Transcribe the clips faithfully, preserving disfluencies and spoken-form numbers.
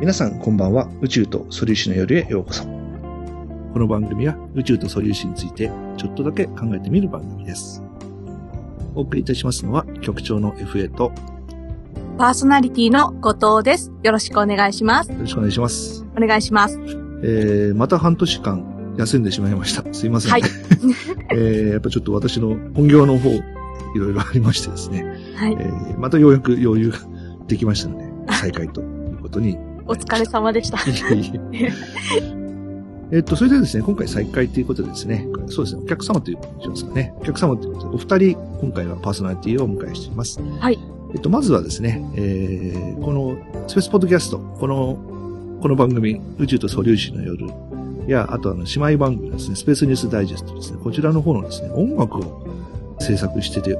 皆さんこんばんは。宇宙と素粒子の夜へようこそ。この番組は宇宙と素粒子についてちょっとだけ考えてみる番組です。お送りいたしますのは局長の エフエー とパーソナリティの後藤です。よろしくお願いします。よろしくお願いします。お願いします。えー、また半年間休んでしまいました。すいません、はいえー、やっぱちょっと私の本業の方いろいろありましてですね、はいえー、またようやく余裕ができましたので再開ということにお疲れ様でしたえっとそれでですね、今回再開ということでですね、そうですね、お客様ということですかね。お客様ということで、お二人今回はパーソナリティをお迎えしています。はいえっとまずはですね、えー、このスペースポッドキャスト、このこの番組宇宙と素粒子の夜や、あとあの姉妹番組ですね、スペースニュースダイジェストですね、こちらの方のですね音楽を制作してて、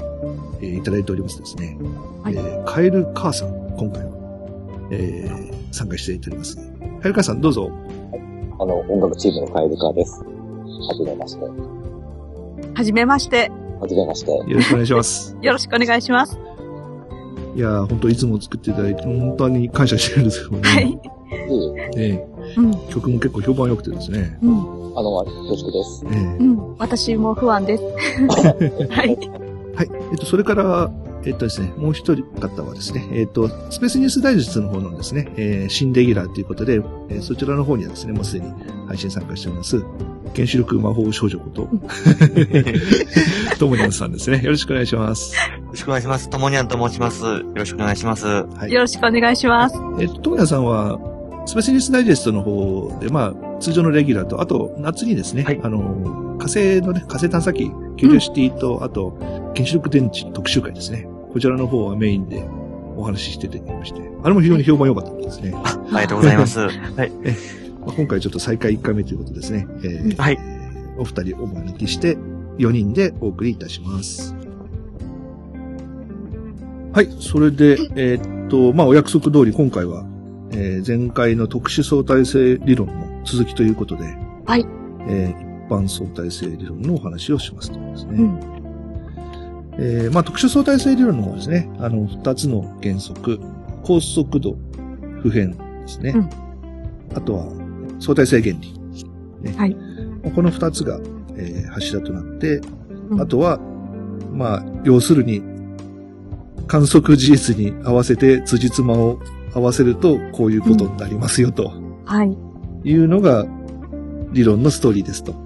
えー、いただいておりますですね、はいえー、カエル母さん、今回は、えー、参加していただきます。カエル母さんどうぞ。あの音楽チームのカエル母です。はじめまして。はじめまして。はじめまして。よろしくお願いします。よろしくお願いします。いやー、本当いつも作っていただいて、本当に感謝してるんですけどね。はい。えーうん、曲も結構評判良くてですね。うん、あの、恐縮です、えーうん。私も不安です。はい。はい。えっと、それから、えっとですね、もう一人方はですね、えっと、スペースニュースダイジェストの方のですね、えー、新レギュラーということで、えー、そちらの方にはですね、もうすでに配信参加しております。原子力魔法少女こと、ともにゃんさんですね。よろしくお願いします。よろしくお願いします。ともにゃんと申します。よろしくお願いします。はい、よろしくお願いします。えっと、ともにゃんさんは、スペースニュースダイジェストの方で、まあ、通常のレギュラーと、あと、夏にですね、はい、あの、火星のね、火星探査機、キュリオシティと、うん、あと、原子力電池特集会ですね。こちらの方はメインでお話ししててまして、あれも非常に評判良かったですね。あ、ありがとうございます。はい。今回ちょっと再開いっかいめということですね。えー、はい。お二人お招きしてよにんでお送りいたします。はい。それで、えー、っと、まあ、お約束通り今回は、えー、前回の特殊相対性理論の続きということで、はい。えー、一般相対性理論のお話をしますとですね。うんえー、まあ、特殊相対性理論の方ですね。あの、二つの原則、高速度、普遍ですね。うん、あとは、相対性原理、ね。はい。この二つが、えー、柱となって、うん、あとは、まあ、要するに、観測事実に合わせて辻褄を合わせると、こういうことになりますよ、と。はい。いうのが、理論のストーリーです、と。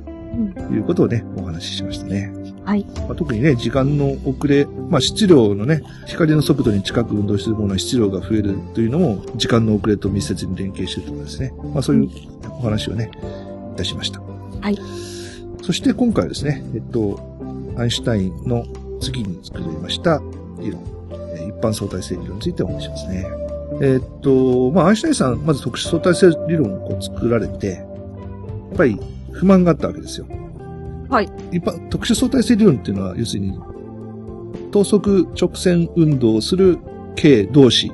いうことをね、お話ししましたね。はい。まあ、特にね、時間の遅れ、まあ、質量のね、光の速度に近く運動しているものは質量が増えるというのも、時間の遅れと密接に連携しているところですね。まあ、そういうお話をね、いたしました。はい。そして今回はですね、えっと、アインシュタインの次に作りました理論、一般相対性理論についてお話しますね。えっと、まあ、アインシュタインさん、まず特殊相対性理論をこう作られて、やっぱり不満があったわけですよ。はい。一般、特殊相対性理論っていうのは、要するに、等速直線運動をする径同士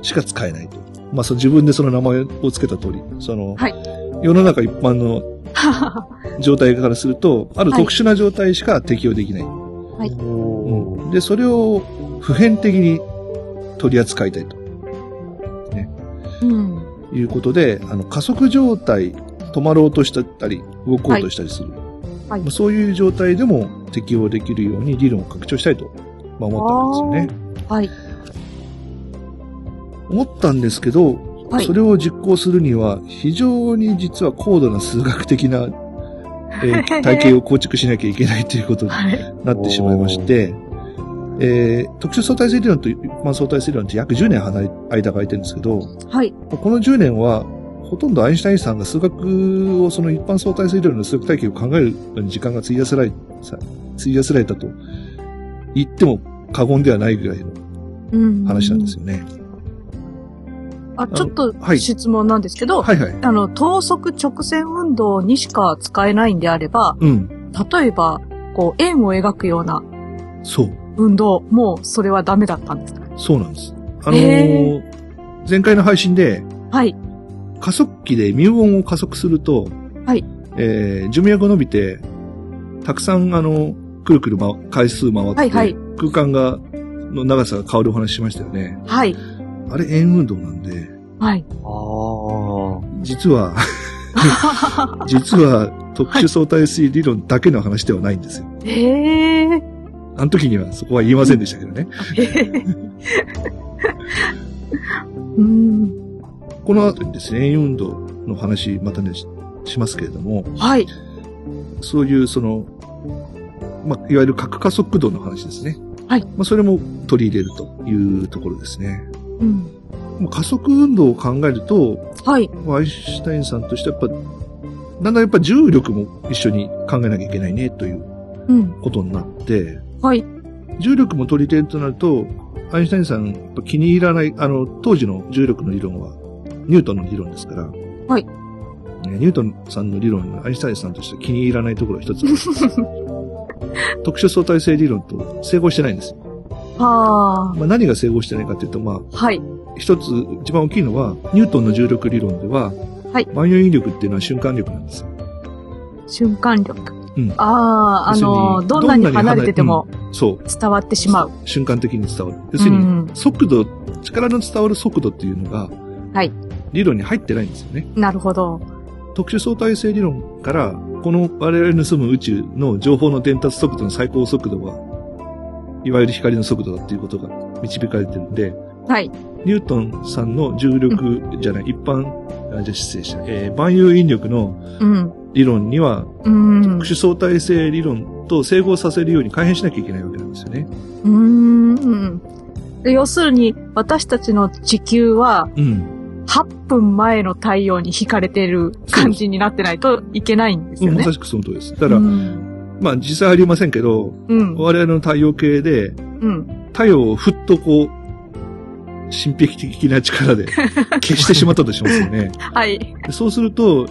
しか使えないと。まあ、その自分でその名前を付けた通り、その、はい、世の中一般の状態からすると、ある特殊な状態しか適用できない。はい。うん、で、それを普遍的に取り扱いたいと。ね。うん。いうことで、あの、加速状態、止まろうとしたり、動こうとしたりする。はいはい、そういう状態でも適用できるように理論を拡張したいと、まあ、思ったんですよね。はい。思ったんですけど、はい、それを実行するには非常に実は高度な数学的な、えー、体系を構築しなきゃいけないということになってしまいまして、はいえー、特殊相対性理論と一般相対性理論って約じゅうねん離れ間が空いてるんですけど、はい、このじゅうねんはほとんどアインシュタインさんが数学をその一般相対性理論の数学体系を考えるのに時間が費やせられ、費やせられたと言っても過言ではないぐらいの話なんですよね。あ, あ、ちょっと質問なんですけど、はいはいはい、あの、等速直線運動にしか使えないんであれば、うん、例えば、こう、円を描くような運動もそれはダメだったんですか？そうなんです。あのー、前回の配信で、はい。加速器でミューオンを加速すると、はい。えー、寿命が伸びて、たくさんあの、くるくる、ま、回数回って、はいはい、空間が、の長さが変わるお話しましたよね。はい。あれ、円運動なんで、はい。ああ。実は、実は特殊相対性理論だけの話ではないんですよ。へえ。あの時にはそこは言いませんでしたけどね。うん、この後にですね、円運動の話、またね、し, しますけれども。はい。そういう、その、まあ、いわゆる角加速度の話ですね。はい。まあ、それも取り入れるというところですね。うん。まあ、加速運動を考えると、はい。アインシュタインさんとしては、やっぱ、だんだんやっぱ重力も一緒に考えなきゃいけないね、ということになって、うん、はい。重力も取り入れるとなると、アインシュタインさんやっぱ気に入らない、あの、当時の重力の理論は、ニュートンの理論ですから、はい。ね、ニュートンさんの理論、アインシュタインさんとしては気に入らないところが一つ特殊相対性理論と整合してないんですよ。はあ。まあ、何が整合してないかというと、まあ、はい。一つ、一番大きいのは、ニュートンの重力理論では、はい。万有引力っていうのは瞬間力なんですよ。瞬間力。うん。ああ、あの、どんなに離れてても、うん、そう。伝わってしまう。瞬間的に伝わる。要するに、速度、うん、力の伝わる速度っていうのが、はい。理論に入ってないんですよね。なるほど。特殊相対性理論から、この我々の住む宇宙の情報の伝達速度の最高速度は、いわゆる光の速度だっていうことが導かれてるんで、はい。ニュートンさんの重力じゃない、うん、一般、あ、じゃあ失礼した。えー、万有引力の理論には、うん、特殊相対性理論と整合させるように改変しなきゃいけないわけなんですよね。うーん。要するに、私たちの地球は、うん。はっぷんまえの太陽に惹かれてる感じになってないといけないんですよね。まさしくその通りです。だから、うん、まあ実際ありませんけど、うん、我々の太陽系で、うん、太陽をふっとこう、神秘的な力で消してしまったとしますよね。はい。そうすると、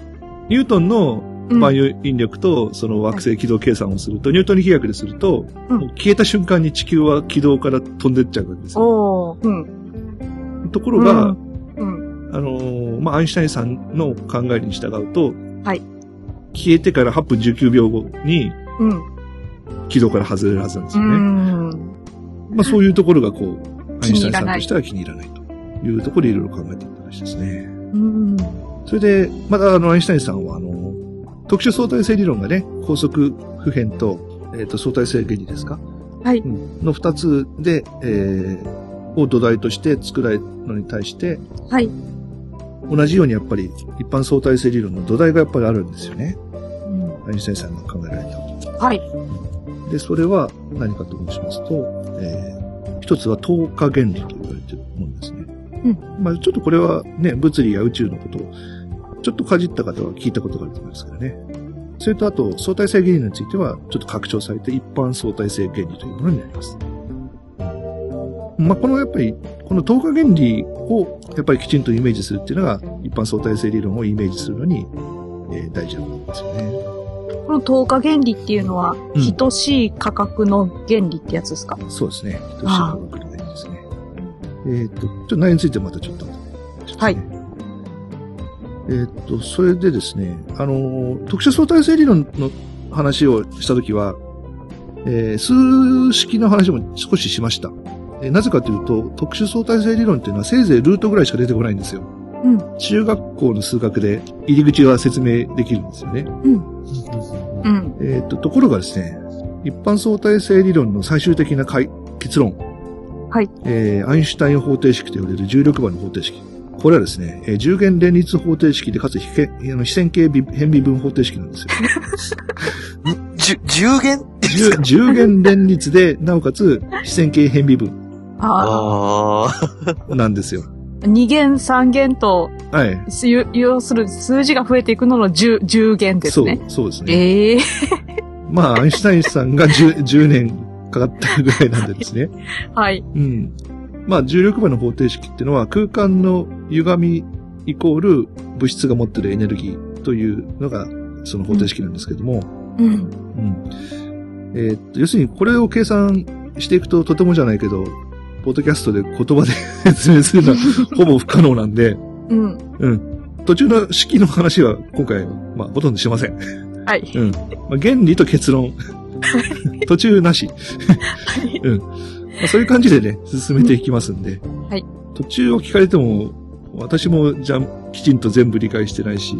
ニュートンの万有引力とその惑星軌道計算をすると、うん、ニュートン力学ですると、うん、もう消えた瞬間に地球は軌道から飛んでっちゃうんですよ。おー、うん。ところが、うんあのー、まあ、アインシュタインさんの考えに従うと、はい。消えてからはっぷんじゅうきゅうびょうごに、うん。軌道から外れるはずなんですよね。うん。まあ、そういうところが、こう、アインシュタインさんとしては気に入らないというところでいろいろ考えていった話ですね。うん。それで、また、あの、アインシュタインさんは、あの、特殊相対性理論がね、高速普遍と、えっと、相対性原理ですか？はい。うん、の二つで、えー、を土台として作られるのに対して、はい。同じようにやっぱり一般相対性理論の土台がやっぱりあるんですよね。うん、アインシュタインさんが考えられた。はい。で、それは何かと申しますと、えー、一つは等価原理と言われているものですね。うん。まあちょっとこれはね、物理や宇宙のことをちょっとかじった方は聞いたことがあると思いますからね。それとあと相対性原理についてはちょっと拡張されて一般相対性原理というものになります。まあ、このやっぱり、この等価原理をやっぱりきちんとイメージするっていうのが、一般相対性理論をイメージするのに、えー、大事なことですよね。この等価原理っていうのは、うん、等しい価格の原理ってやつですか？そうですね。等しい価格の原理ですね。えー、っと、ちょっと内容についてまたちょっと後で、ちょっとね。はい。えー、っと、それでですね、あのー、特殊相対性理論の話をしたときは、えー、数式の話も少ししました。なぜかというと、特殊相対性理論っていうのはせいぜいルートぐらいしか出てこないんですよ。うん。中学校の数学で入り口は説明できるんですよね。うん。うん。えー、っと、ところがですね、一般相対性理論の最終的な解結論。はい。えー、アインシュタイン方程式と呼ばれる重力場の方程式。これはですね、えー、十元連立方程式で、かつ非線形変微分方程式なんですよ。十元十十元連立で、なおかつ非線形変微分。ああ。なんですよ。に元、さん元と、はい。要する数字が増えていくのの 10, 10元ですね。そう、そうですね。ええー。まあ、アインシュタインさんが 10, じゅうねんかかったぐらいなんでですね。はい。うん。まあ、重力場の方程式っていうのは、空間の歪みイコール物質が持ってるエネルギーというのが、その方程式なんですけども。うん。うん。えー、っと、要するにこれを計算していくととてもじゃないけど、ポッドキャストで言葉で説明するのはほぼ不可能なんで、うん、うん、途中の式の話は今回まあほとんどしません。はい。うん。まあ、原理と結論途中なし。はい。うん。まあ、そういう感じでね進めていきますんで、うん、はい。途中を聞かれても私もじゃきちんと全部理解してないし、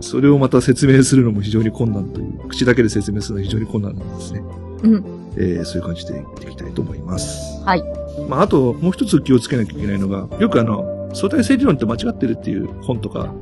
それをまた説明するのも非常に困難という、口だけで説明するのは非常に困難なんですね。うん。えー、そういう感じでやっていきたいと思います。はい。まあ、あと、もう一つ気をつけなきゃいけないのが、よくあの、相対性理論って間違ってるっていう本とか、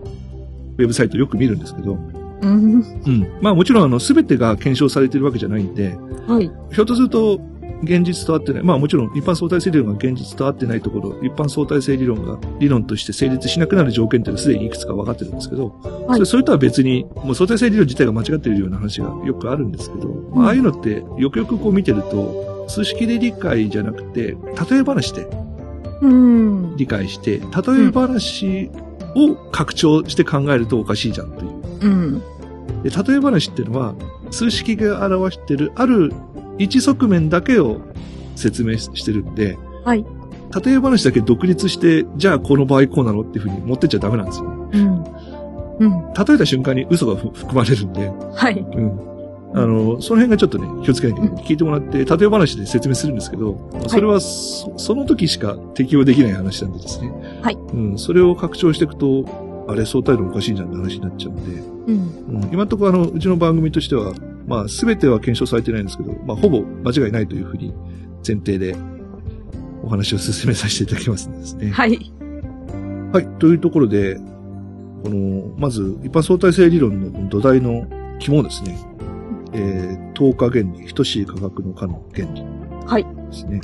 ウェブサイトよく見るんですけど、うん。うん。まあ、もちろんあの、すべてが検証されてるわけじゃないんで、はい。ひょっとすると、現実と合ってない。まあもちろん一般相対性理論が現実と合ってないところ、一般相対性理論が理論として成立しなくなる条件っていうのはすでにいくつか分かってるんですけど、はい、それ、それとは別に、もう相対性理論自体が間違っているような話がよくあるんですけど、うん、まあああいうのってよくよくこう見てると、数式で理解じゃなくて、例え話で理解して、例え話を拡張して考えるとおかしいじゃんという。うん、で例え話っていうのは、数式が表しているある一側面だけを説明してるんで、はい。例え話だけ独立して、じゃあこの場合こうなのっていうふうに持ってっちゃダメなんですよ。うん。うん。例えた瞬間に嘘が含まれるんで、はい。うん。あの、その辺がちょっとね、気をつけなきゃいけない。聞いてもらって、例え話で説明するんですけど、それはそ、はい、その時しか適用できない話なんでですね。はい。うん。それを拡張していくと、あれ相対論おかしいんじゃんって話になっちゃうんで、うん。うん、今のところあの、うちの番組としては、まあ、すべては検証されてないんですけど、まあ、ほぼ間違いないというふうに前提でお話を進めさせていただきますんですね。はい。はい。というところで、この、まず、一般相対性理論の土台の肝ですね。えー、等価原理、等しい価格の可の原理。はい。ですね。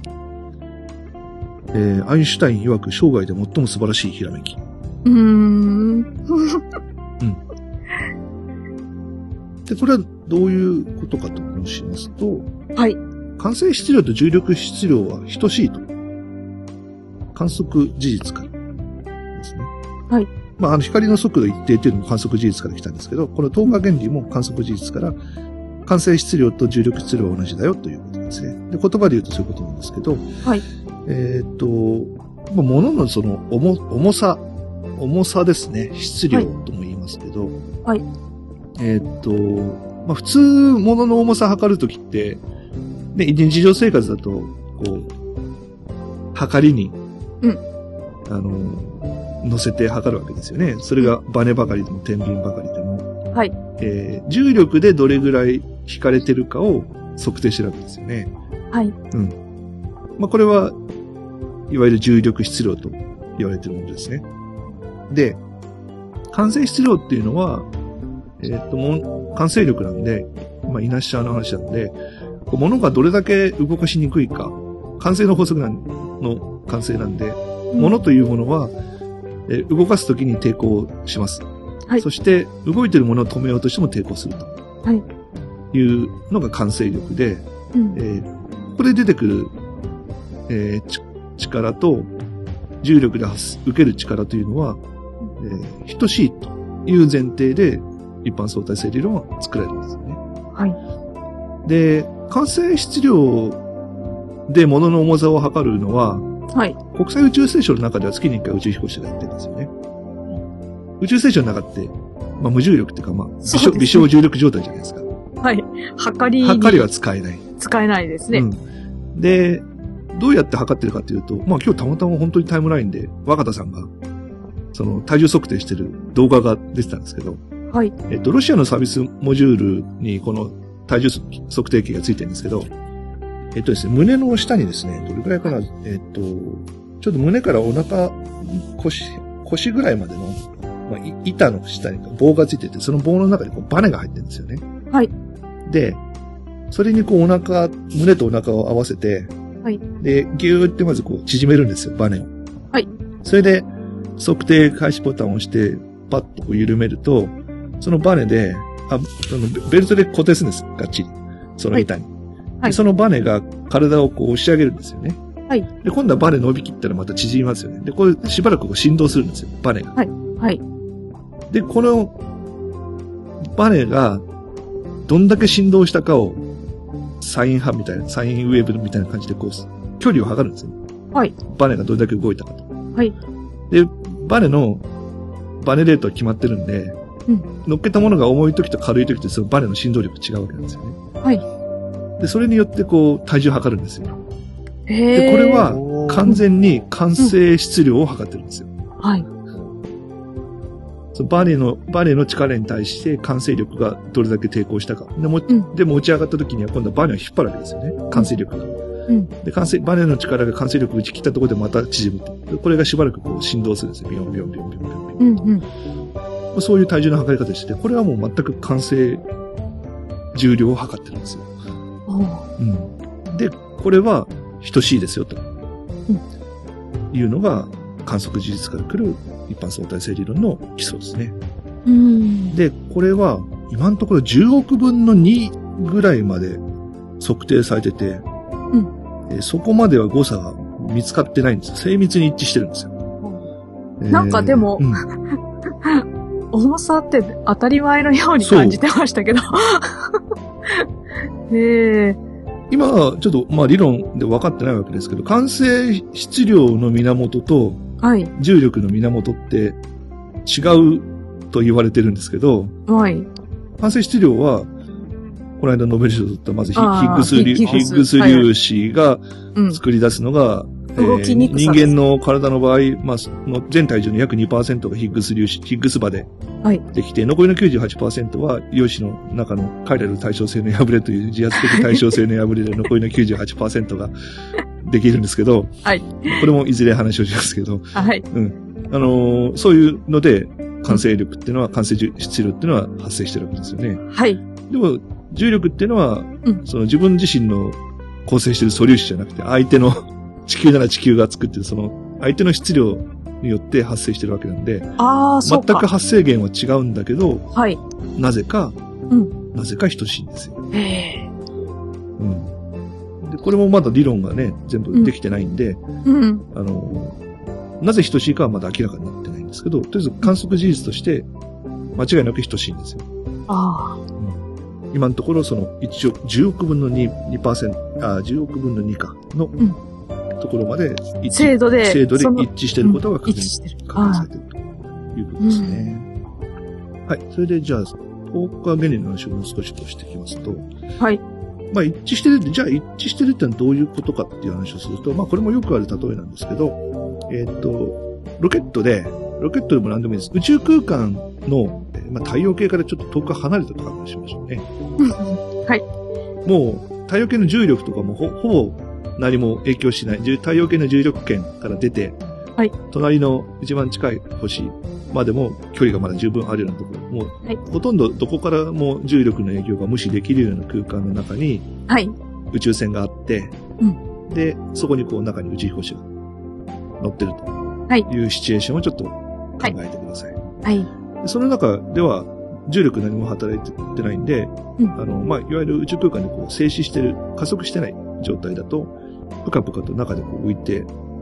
えー、アインシュタイン曰く生涯で最も素晴らしいひらめき。うーん。うん。で、これは、どういうことかと申しますと、はい。完成質量と重力質量は等しいと。観測事実からですね。はい。まあ、あの、光の速度一定というのも観測事実から来たんですけど、この等価原理も観測事実から、完成質量と重力質量は同じだよということですね。で、言葉で言うとそういうことなんですけど、はい。えー、っと、まあ、物のその重、重さ、重さですね。質量とも言いますけど、はい。えー、っと、まあ、普通、物の重さ測るときって、ね、日常生活だと、こう、測りに、うん、あの、乗せて測るわけですよね。それがバネばかりでも天秤ばかりでも。はい。えー、重力でどれぐらい引かれてるかを測定してるわけですよね。はい。うん。まあ、これは、いわゆる重力質量と言われてるものですね。で、完成質量っていうのは、えー、っと、も、完成力なんで、まあ、イナッシャーの話なんで、物がどれだけ動かしにくいか、完成の法則なんの完成なんで、うん、物というものは、え動かすときに抵抗します。はい。そして、動いているものを止めようとしても抵抗すると。はい。いうのが完成力で、うん、えー、ここで出てくる、えー、力と、重力で受ける力というのは、えー、等しいという前提で、一般相対性理論は作られるんですよね。はい。で、完成質量で物の重さを測るのは、はい。国際宇宙ステーションの中では月にいっかい宇宙飛行士がやってるんですよね。宇宙ステーションの中って、まあ無重力っていうか、まあ微小、ね、微小重力状態じゃないですか。はい。測り。測りは使えない。使えないですね。うん。で、どうやって測ってるかというと、まあ今日たまたま本当にタイムラインで若田さんが、その体重測定してる動画が出てたんですけど、はい。えっと、ロシアのサービスモジュールにこの体重測定器がついてるんですけど、えっとですね、胸の下にですね、どれくらいかな、えっと、ちょっと胸からお腹、腰、腰ぐらいまでの、まあ、板の下に棒がついてて、その棒の中にこうバネが入ってるんですよね。はい。で、それにこうお腹、胸とお腹を合わせて、はい。で、ぎゅーってまずこう縮めるんですよ、バネを。はい。それで、測定開始ボタンを押して、パッとこう緩めると、そのバネで、あ、あの、ベルトで固定するんです。がっちり。その板に。はい。はい、そのバネが体をこう押し上げるんですよね。はい。で、今度はバネ伸びきったらまた縮みますよね。で、これしばらくこう振動するんですよ。バネが。はい。はい。で、この、バネが、どんだけ振動したかを、サイン波みたいな、サインウェーブみたいな感じでこう、距離を測るんですよ。はい。バネがどれだけ動いたかと。はい。で、バネの、バネレートは決まってるんで、うん、乗っけたものが重い時と軽い時ってそのバネの振動力違うわけなんですよね。はい。で、それによってこう体重を測るんですよ。へー。で、これは完全に完成質量を測ってるんですよ。うん、はい。そのバネの、バネの力に対して慣性力がどれだけ抵抗したか。でも、うん、でも持ち上がった時には今度はバネを引っ張るわけですよね。慣性力が。うん、で、慣性、バネの力が慣性力を打ち切ったところでまた縮むと。これがしばらくこう振動するんですよ。ビヨンビヨンビヨンビヨンビヨン。うんうん。そういう体重の測り方してて、これはもう全く慣性重量を測ってるんですよ。うん。で、これは等しいですよと。うん、いうのが観測事実から来る一般相対性理論の基礎ですね。うん。で、これは今のところじゅうおくぶんのにぐらいまで測定されてて、うん、えー、そこまでは誤差が見つかってないんですよ。精密に一致してるんですよ。なんかでも、えーうん、重さって当たり前のように感じてましたけど。えー今はちょっとまあ理論で分かってないわけですけど、慣性質量の源と重力の源って違うと言われてるんですけど、はい、慣性質量はこの間ノーベル賞を取ったまずヒッグス粒ヒッグス粒子が作り出すのが、えー、人間の体の場合、まあ、の全体重の約 にパーセント がヒッグス粒子、ヒッグス場でできて、はい、残りの きゅうじゅうはちパーセント は陽子の中の彼らの対称性の破れという自発的対称性の破れで残りの きゅうじゅうはちパーセント ができるんですけど、はい、これもいずれ話をしますけど、はいうんあのー、そういうので慣性力っていうのは、慣性質量っていうのは発生してるわけですよね。はい、でも重力っていうのは、うん、その自分自身の構成してる素粒子じゃなくて相手の地球なら地球が作ってる、その、相手の質量によって発生してるわけなんで、あそう全く発生源は違うんだけど、はい、なぜか、うん、なぜか等しいんですよ。へーうん、でこれもまだ理論がね、全部できてないんで、うん、あのなぜ等しいかはまだ明らかになってないんですけど、とりあえず観測事実として、間違いなく等しいんですよ。あうん、今のところ、その、一応、じゅうおくぶんのに、にパーセント、あ、じゅうおくぶんのにかの、うんところまで精度で、精度で一致していることが確認されているということですね。うん、はい。それでじゃあ、放火原理の話をもう少しとしていきますと、はい。まあ一致してる、じゃあ一致してるってのはどういうことかっていう話をすると、まあこれもよくある例えなんですけど、えーっと、ロケットで、ロケットでも何でもいいです。宇宙空間の、まあ、太陽系からちょっと遠く離れたと考えしましょうね。はい。もう太陽系の重力とかも ほ, ほぼ、何も影響しない。太陽系の重力圏から出て、はい、隣の一番近い星までも距離がまだ十分あるようなところ、もう、はい、ほとんどどこからも重力の影響が無視できるような空間の中に、はい、宇宙船があって、うん、で、そこにこう中に宇宙飛行士が乗ってるというシチュエーションをちょっと考えてください。はい。はい、その中では重力何も働いてないんで、うん、あの、まあ、いわゆる宇宙空間でこう静止してる、加速してない状態だと、ぷかぷかと中でこう浮いて、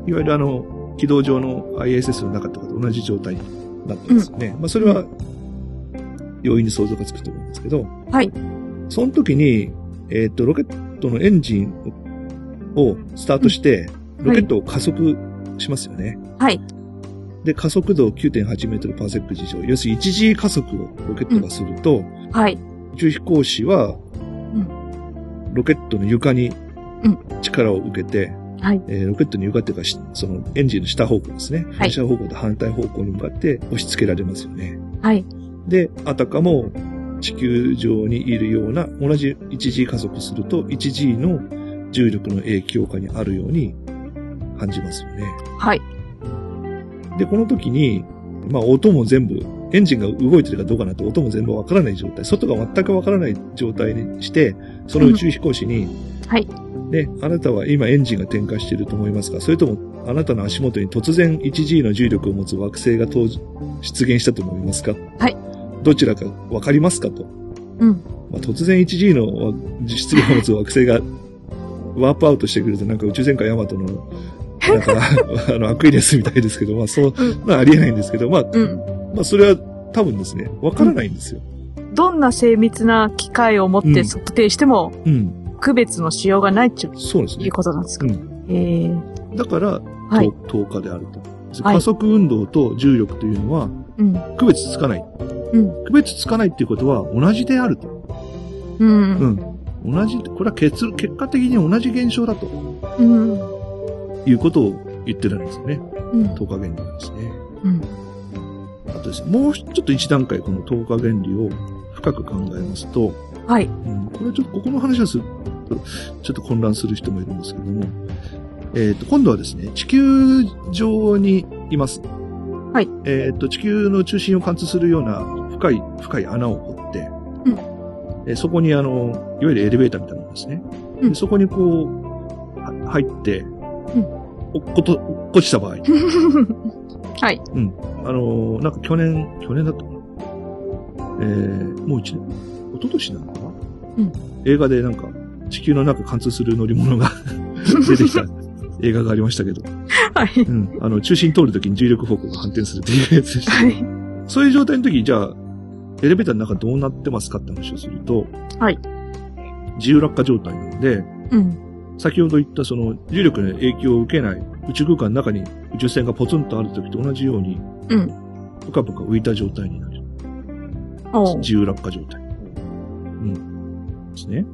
いわゆるあの、軌道上の アイエスエス の中とかと同じ状態になってますよね。うん、まあそれは、容易に想像がつくと思うんですけど。はい。その時に、えっと、ロケットのエンジンをスタートして、ロケットを加速しますよね。はい。で、加速度 きゅうてんはちメートルパーセックス 以上、要するにいちじ加速をロケットがすると、うん、はい。宇宙飛行士は、うん、ロケットの床に、うん、力を受けて、はいえー、ロケットに向かってか、そのエンジンの下方向ですね。反射方向と反対方向に向かって押し付けられますよね。はい。で、あたかも地球上にいるような、同じ いちジー 加速すると いちジー の重力の影響下にあるように感じますよね。はい。で、この時に、まあ音も全部、エンジンが動いてるかどうかなんて音も全部わからない状態、外が全くわからない状態にして、その宇宙飛行士に、うん、はい。ね、あなたは今エンジンが点火していると思いますか？それともあなたの足元に突然 いちジー の重力を持つ惑星が出現したと思いますか？はい。どちらかわかりますかと。うん。まあ、突然 いちジー の質量を持つ惑星がワープアウトしてくるとなんか宇宙戦艦ヤマトのなんかあのアクエリアスみたいですけど、まあそう、まあありえないんですけど、まあ、うん、まあそれは多分ですね、わからないんですよ。どんな精密な機械を持って測定しても、うん。うん区別のしようがないっていうことなんですかね。うん、えー、だから、はい、とおかであると。加速運動と重力というのは、はい、区別つかない、うん。区別つかないっていうことは同じであると。うん。うん、同じ、これは結、結果的に同じ現象だと。うん、いうことを言ってるんですよね。とおか原理なんですね。うん、あととですね、もうちょっと一段階この等価原理を深く考えますと、はい。うん、これちょっとここの話をするとちょっと混乱する人もいるんですけども、えっと、今度はですね、地球上にいます。はい。えっと、地球の中心を貫通するような深い、深い穴を掘って、うん、えそこにあの、いわゆるエレベーターみたいなのですね。うん、そこにこう、入って、うん落っこと、落っこちた場合。はい。うん。あのー、なんか去年、去年だったかな。えー、もう一年、一昨年なのかな、うん、映画でなんか、地球の中貫通する乗り物が出てきた映画がありましたけど。はい。うん。あの、中心通るときに重力方向が反転するっていうやつでした。はい。そういう状態のときに、じゃあ、エレベーターの中どうなってますかって話をすると、はい。自由落下状態なんで、うん。先ほど言ったその重力の影響を受けない宇宙空間の中に宇宙船がポツンとあるときと同じように、うん。ぷかぷか浮いた状態になる。自由落下状態。うん。ですね。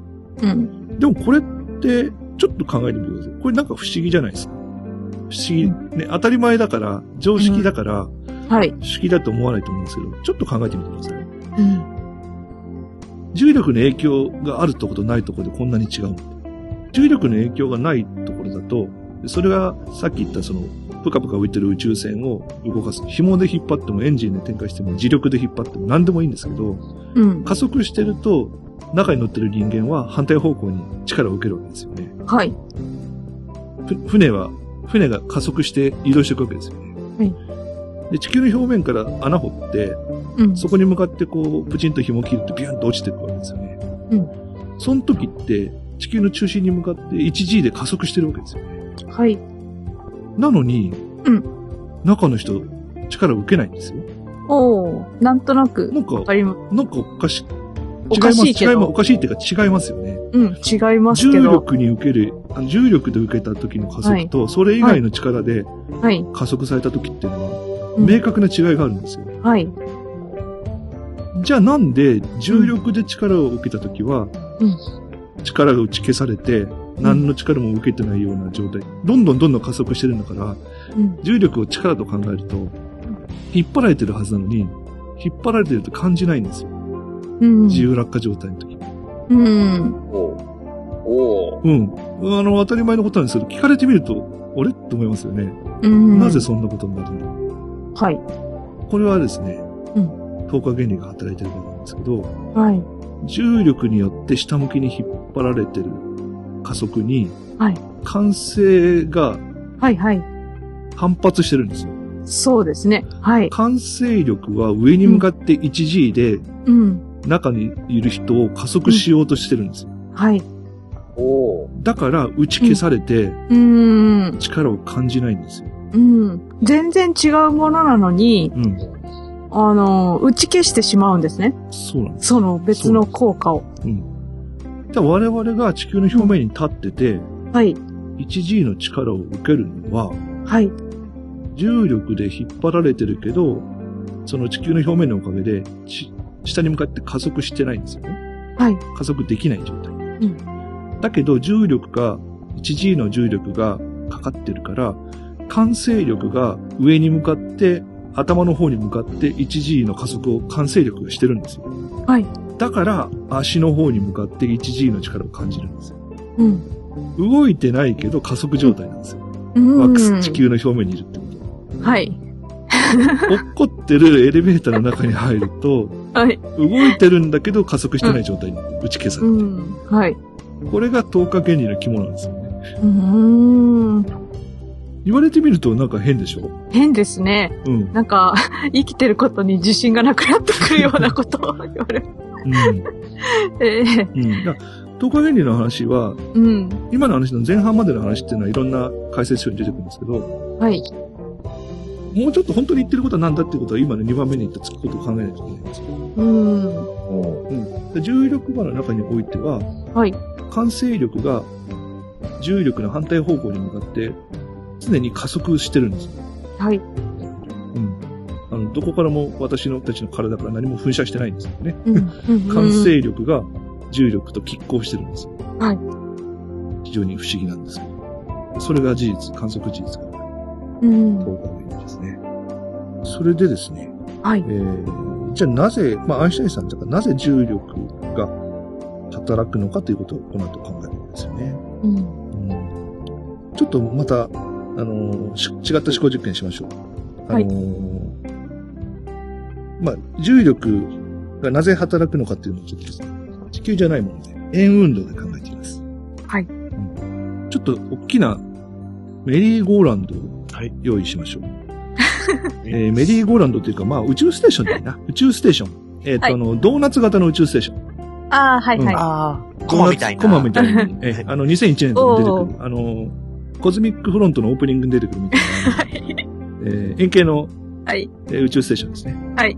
うん。でもこれって、ちょっと考えてみてください。これなんか不思議じゃないですか。不思議、うん、ね、当たり前だから、常識だから、うん、はい。不思議だと思わないと思うんですけど、ちょっと考えてみてください。うん。重力の影響があるとことないとこでこんなに違う。重力の影響がないところだと、それがさっき言ったその、ぷかぷか浮いてる宇宙船を動かす。紐で引っ張ってもエンジンで展開しても磁力で引っ張っても何でもいいんですけど、うん、加速してると、中に乗ってる人間は反対方向に力を受けるわけですよね。はい。船は、船が加速して移動していくわけですよね。はい。で、地球の表面から穴掘って、うん、そこに向かってこう、プチンと紐を切るとビューンと落ちていくわけですよね。うん。その時って、地球の中心に向かって いちジー で加速してるわけですよね。はい。なのに、うん。中の人、力を受けないんですよ。おお、なんとなく。なんか、なんかおかしい。おかしいけど。違います。おかしいっていうか違いますよね。うん、違いますけど。重力に受ける、重力で受けた時の加速と、はい、それ以外の力で、はい。加速された時っていうのは、はい、明確な違いがあるんですよ。うん、はい。じゃあなんで、重力で力を受けた時は、うん。うん力が打ち消されて、何の力も受けてないような状態。うん、どんどんどんどん加速してるんだから、うん、重力を力と考えると、引っ張られてるはずなのに、引っ張られてると感じないんですよ。うん、自由落下状態の時。うん。おお。うん。あの、当たり前のことなんですけど、聞かれてみると、あれって思いますよね。うん、なぜそんなことになるの？はい。これはですね、うん、等価原理が働いてるからなんですけど、はい。重力によって下向きに引っ張られてる加速に、はい。慣性が、はいはい。反発してるんですよ。そうですね。はい。慣性力は上に向かって いちジー で、うん。中にいる人を加速しようとしてるんですよ。うんうん、はい。おー。だから打ち消されて、うん。うん力を感じないんですよ。うん。全然違うものなのに、うん。あの、打ち消してしまうんですね。そうなんです。その別の効果を。うん。だから我々が地球の表面に立ってて、うん、はい。いちジー の力を受けるのは、はい。重力で引っ張られてるけど、その地球の表面のおかげで、下に向かって加速してないんですよね。はい。加速できない状態。うん。だけど重力が、いちジー の重力がかかってるから、慣性力が上に向かって、頭の方に向かって いちジー の加速を慣性力がしてるんですよ。はい。だから足の方に向かって いちジー の力を感じるんですよ。うん。動いてないけど加速状態なんですよ。うん。地球の表面にいるってこと。はい。落っこってるエレベーターの中に入ると、はい。動いてるんだけど加速してない状態に打ち消されてる。うん。はい。これが等価原理の肝なんですよね。うーん。言われてみるとなんか変でしょ？変ですね。うん。なんか、生きてることに自信がなくなってくるようなことを言われる。うん。ええー。うん。等価原理の話は、うん。今の話の前半までの話っていうのはいろんな解説書に出てくるんですけど、はい。もうちょっと本当に言ってることは何だってことは今のにばんめに言ったつくことを考えないといけないんですけど。うん。うん。重力場の中においては、はい。慣性力が重力の反対方向に向かって、常に加速してるんですよ。はい。うん。あの、どこからも私のたちの体から何も噴射してないんですよね。うんうんうん、慣性力が重力と拮抗してるんですよ。はい。非常に不思議なんですけど。それが事実、観測事実から。うん。等価原理ですね。それでですね。はい、えー、じゃあなぜ、まあ、アインシュタインさんとかなぜ重力が働くのかということをこの後考えるんですよね、うんうん、ちょっとまたあの違った思考実験しましょう。あの、はい、まあ、重力がなぜ働くのかっていうのをちょっと地球じゃないもので円運動で考えています。はい、うん、ちょっと大きなメリーゴーランドを用意しましょう、はいえー、メリーゴーランドというか、まあ、宇宙ステーションだよな。宇宙ステーション、えーとはい、あのドーナツ型の宇宙ステーション。ああ、はいはい。うん、ああ、コマみたいな。コマみたいな。え、あの、にせんいちねんとか出てくる、あの、コズミックフロントのオープニングに出てくるみたいな、えー、円形の、はい、えー、宇宙ステーションですね。はい。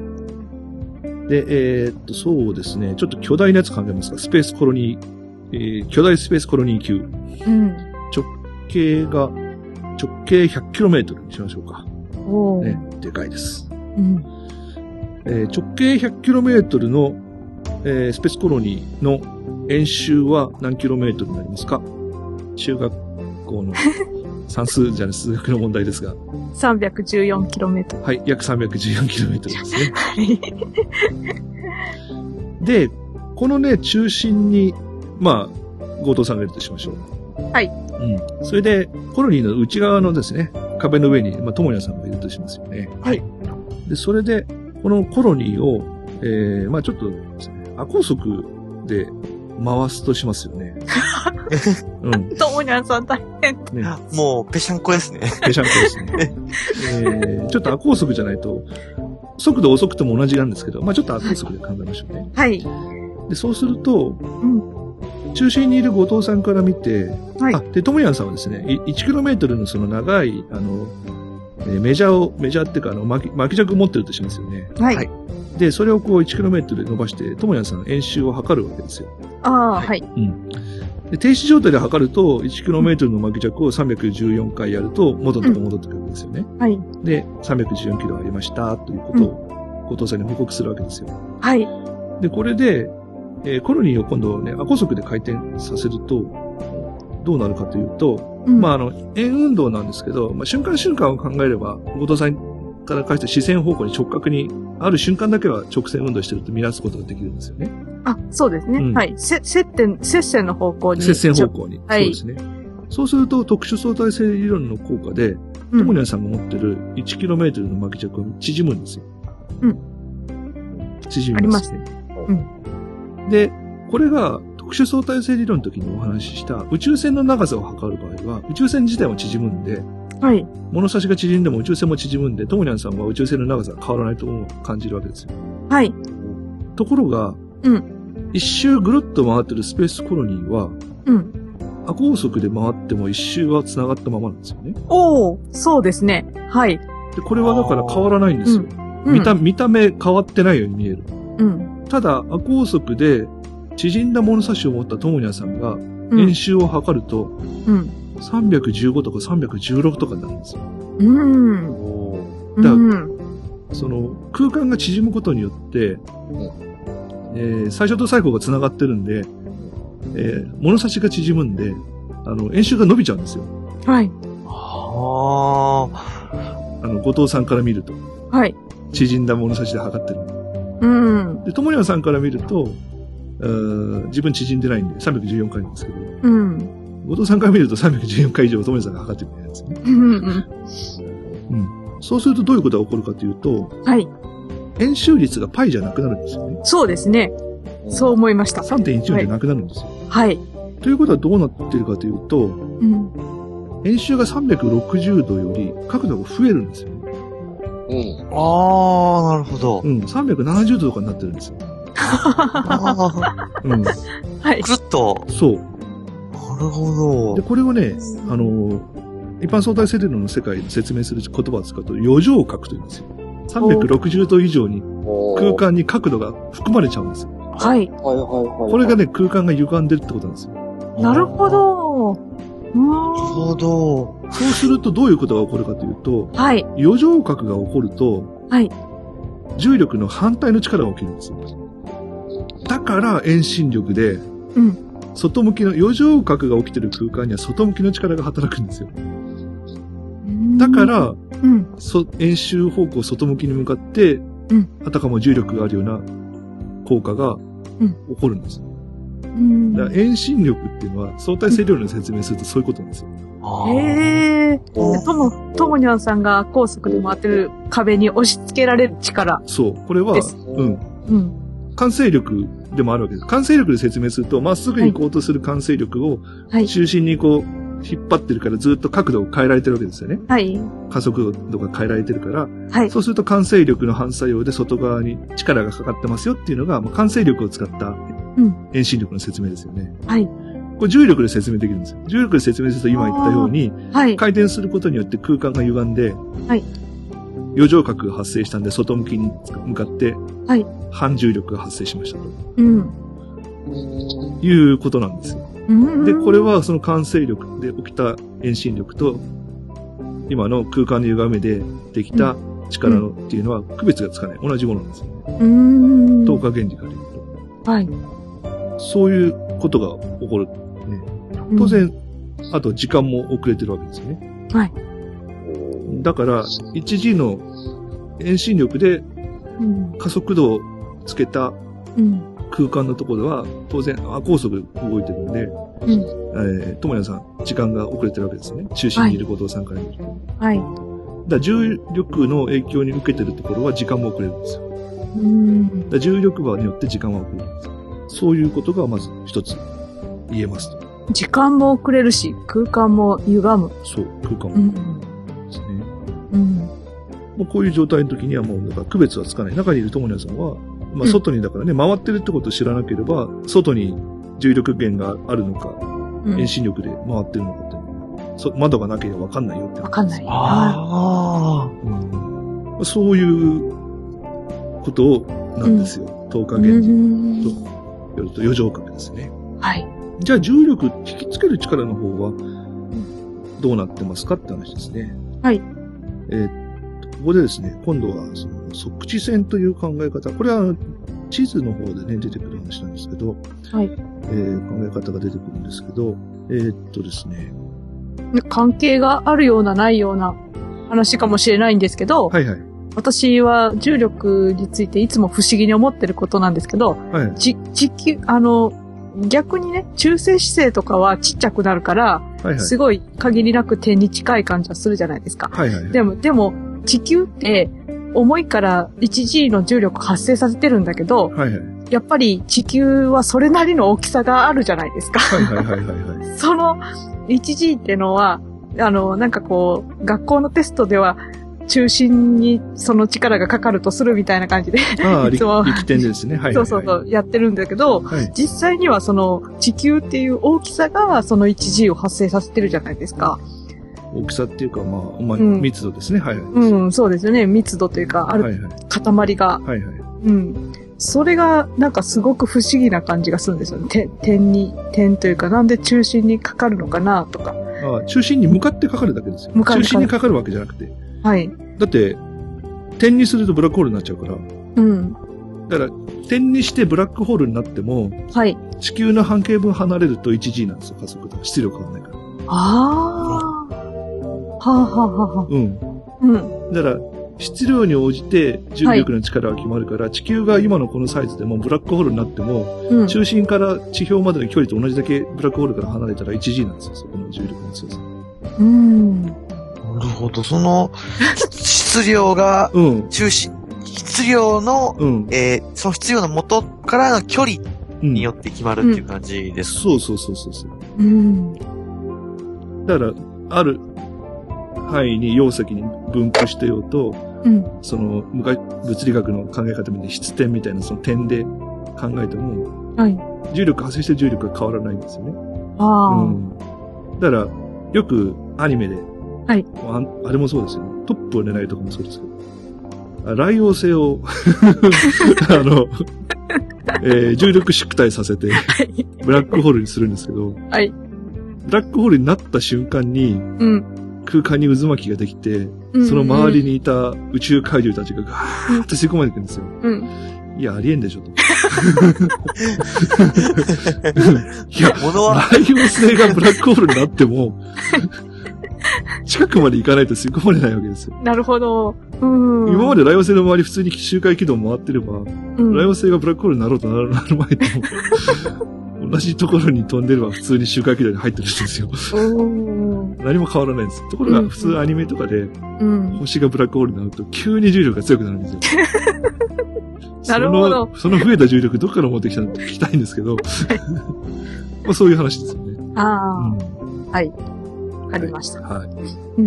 で、えー、っと、そうですね。ちょっと巨大なやつ考えますか。スペースコロニー、えー、巨大スペースコロニー級。うん。直径が、直径 ひゃくキロメートル にしましょうか。おー。ね、でかいです。うん。えー、直径 ひゃくキロメートル のえー、スペースコロニーの円周は何キロメートルになりますか？中学校の算数じゃない数学の問題ですが。さんびゃくじゅうよんキロメートル。はい、約さんびゃくじゅうよんキロメートルですね。はい。で、このね、中心に、まあ、後藤さんがいるとしましょう。はい。うん。それで、コロニーの内側のですね、壁の上に、まあ、友也さんがいるとしますよね。はい。で、それで、このコロニーを、えー、まあちょっと、亜高速で回すとしますよね。うん。ともにゃんさん大変、ね。もう、ぺしゃんこですね。ぺしゃんこですね。えー、ちょっと亜高速じゃないと、速度遅くても同じなんですけど、まぁ、あ、ちょっと亜高速で考えましょうね。はい。で、そうすると、うん、中心にいる後藤さんから見て、はい、あ、で、ともにゃんさんはですね、いちキロメートルのその長い、あの、メジャーを、メジャーっていうか、あの、巻き、巻き尺持ってるとしますよね。はい。はいで、それをこう いちキロメートル で伸ばして、ともやさん円周を測るわけですよ。ああ、はい。うん。で、停止状態で測ると、いちキロメートル の巻き尺をさんびゃくじゅうよんかいやると、元と戻ってくるんですよね。うん、はい。で、さんびゃくじゅうよんキロありました、ということを、後藤さんに報告するわけですよ。はい。で、これで、えー、コロニーを今度ね、亜高速で回転させると、どうなるかというと、うん、まあ、あの、円運動なんですけど、まあ、瞬間瞬間を考えれば、後藤さんから返して視線方向に直角に、ある瞬間だけは直線運動してると見なすことができるんですよね。あ、そうですね。うん、はい。接点、接線の方向に。接線方向に。はい。そうですね。そうすると特殊相対性理論の効果で、ともにゃんさんが持ってる いちキロメートル の巻き尺が縮むんですよ。うん。縮みますね。ありますね。うん。で、これが特殊相対性理論の時にお話しした宇宙船の長さを測る場合は、宇宙船自体も縮むんで、はい。物差しが縮んでも宇宙船も縮むんで、ともにゃんさんは宇宙船の長さが変わらないと感じるわけですよ。はい。ところが、うん。一周ぐるっと回ってるスペースコロニーは、うん。亜高速で回っても一周は繋がったままなんですよね。おー、そうですね。はい。で、これはだから変わらないんですよ。うん、見た、見た目変わってないように見える。うん。ただ、亜高速で縮んだ物差しを持ったともにゃんさんが、円周を測ると、うん。うんさんびゃくじゅうごとかさんびゃくじゅうろくとかになるんですよ。うん。だから、うん、その、空間が縮むことによって、えー、最初と最後が繋がってるんで、えー、物差しが縮むんで、あの、円周が伸びちゃうんですよ。はい。はあ。あの、後藤さんから見ると。はい。縮んだ物差しで測ってる。うん。で、ともにゃんさんから見ると、自分縮んでないんで、さんびゃくじゅうよんかいなんですけど。うん。後藤さんから見るとさんびゃくじゅうよんかい以上、ともにゃんさんが測ってくれるんですね。うん。そうするとどういうことが起こるかというと、はい。円周率が π じゃなくなるんですよね。そうですね。そう思いました。さんてんいちよん じゃなくなるんですよ。はい。ということはどうなってるかというと、うん。円周がさんびゃくろくじゅうどより角度が増えるんですよね。うん。あー、なるほど。うん。さんびゃくななじゅうどとかになってるんですよ。あー。うん。はい。ずっと。そう。なるほど。で、これをね、あの、一般相対性理論の世界で説明する言葉を使うと、余剰角と言うんですよ。さんびゃくろくじゅうど以上に空間に角度が含まれちゃうんですよ。はい。これがね、空間が歪んでるってことなんですよ。なるほど。なるほど。そうするとどういうことが起こるかというと、はい。余剰角が起こると、はい。重力の反対の力が起きるんですよ。だから遠心力で、うん。外向きの、余剰角が起きてる空間には外向きの力が働くんですよ。だから、うん、そ円周方向外向きに向かって、うん、あたかも重力があるような効果が起こるんです。うん、だから遠心力っていうのは相対性理論で説明するとそういうことなんですよ。うん、へー。とも、ともにゃんさんが高速で回ってる壁に押し付けられる力。そう。これは、うん。うん。慣性力でもあるわけです。慣性力で説明すると、まっすぐに行こうとする慣性力を、中心にこう、引っ張ってるからずっと角度を変えられてるわけですよね。はい。加速度が変えられてるから、はい。そうすると慣性力の反作用で外側に力がかかってますよっていうのが、まあ、慣性力を使った遠心力の説明ですよね。うん、はい。これ重力で説明できるんですよ。重力で説明すると今言ったように、はい。回転することによって空間が歪んで、はい。余剰角が発生したんで、外向きに向かって、はい。反重力が発生しましたと。うん。いうことなんですよ。うんうん、で、これはその慣性力で起きた遠心力と、今の空間の歪みでできた力のっていうのは区別がつかない。同じものなんですよ。うん。等価原理から言うと。はい。そういうことが起こる、ね。当然、うん、あと時間も遅れてるわけですよね。はい。だから、いちじの遠心力で加速度をつけた空間のところでは、当然、亜高速で動いてるので、うん、えー、ともやんさん、時間が遅れてるわけですね。中心にいることをさんかい見ると。はい。だ重力の影響に受けてるところは時間も遅れるんですよ。うん。だ重力場によって時間は遅れるんですよ。そういうことがまず一つ言えますと。時間も遅れるし、空間も歪む。そう、空間も。うんうん、もうこういう状態の時にはもうだから区別はつかない。中にいる友也さんは、まあ、外にだからね、うん、回ってるってことを知らなければ、外に重力源があるのか、うん、遠心力で回ってるのかって、そ窓がなければ分かんないよって。分かんない。ああ、うん。そういうことをなんですよ。等価原理とよると余剰角ですね。はい。じゃあ重力引きつける力の方はどうなってますかって話ですね。はい。えー、ここでですね、今度はその測地線という考え方、これは地図の方でね、出てくる話なんですけど、はい、えー、考え方が出てくるんですけど、えー、っとですね。関係があるようなないような話かもしれないんですけど、はいはい、私は重力についていつも不思議に思ってることなんですけど、はい、じ地球、あの、逆にね、中性子星とかはちっちゃくなるから、はいはい、すごい限りなく点に近い感じはするじゃないですか。はいはいはい、でも、でも、地球って重いから いちジー の重力発生させてるんだけど、はいはい、やっぱり地球はそれなりの大きさがあるじゃないですか。はいはいはいはいはい、その いちジー ってのは、あの、なんかこう、学校のテストでは、中心にその力がかかるとするみたいな感じであいつも力点ですね、はいはいはい、そうそうそうやってるんだけど、はい、実際にはその地球っていう大きさがその いちジー を発生させてるじゃないですか。大きさっていうか、まあ、まあ、密度ですね、うん、はい、はい、うん、そうですよね、密度というかある塊が、はいはい、うん、それがなんかすごく不思議な感じがするんですよね。点点に点というか、なんで中心にかかるのかなとか。ああ、中心に向かってかかるだけですよ。向かる中心にかかるわけじゃなくて。はい。だって、点にするとブラックホールになっちゃうから。うん。だから、点にしてブラックホールになっても、はい。地球の半径分離れると いちジー なんですよ、加速度。質量変わんないから。あー。はぁ、あ、はぁはぁはぁ。うん。うん。だから、質量に応じて重力の力は決まるから、はい、地球が今のこのサイズでもブラックホールになっても、うん、中心から地表までの距離と同じだけブラックホールから離れたら いちジー なんですよ、そこの重力の強さ。うん。なるほど。その、質量が、中心、うん、質量の、うん、えー、その質量の元からの距離によって決まるっていう感じですか、ね、うんうん。そうそうそうそう。うん。だから、ある範囲に容積に分布してようと、うん、その、昔、物理学の考え方みたいに質点みたいな、その点で考えても、はい、重力、発生して重力が変わらないんですよね。ああ。うん。だから、よくアニメで、はい。あ、あれもそうですよね。トップを狙いとかもそうですけど。雷王星を、あの、えー、重力縮退させて、ブラックホールにするんですけど、はい。ブラックホールになった瞬間に、うん、空間に渦巻きができて、うん、その周りにいた宇宙怪獣たちがガーッと吸い込まれていくんですよ。うん。いや、ありえんでしょ、と。いや、雷王星がブラックホールになっても、近くまで行かないと吸い込まれないわけですよ。なるほど。うん。今までライオン星の周り普通に周回軌道回ってれば、うん、ライオン星がブラックホールになろうとなる前と同じところに飛んでれば普通に周回軌道に入ってるんですよ。何も変わらないんです。ところが普通アニメとかで、うんうん、星がブラックホールになると急に重力が強くなるんですよ。なるほど。その、その増えた重力どっから持ってきたのって聞きたいんですけど、まあそういう話ですよね。ああ、うん、はい。わかりました。はい。はいうん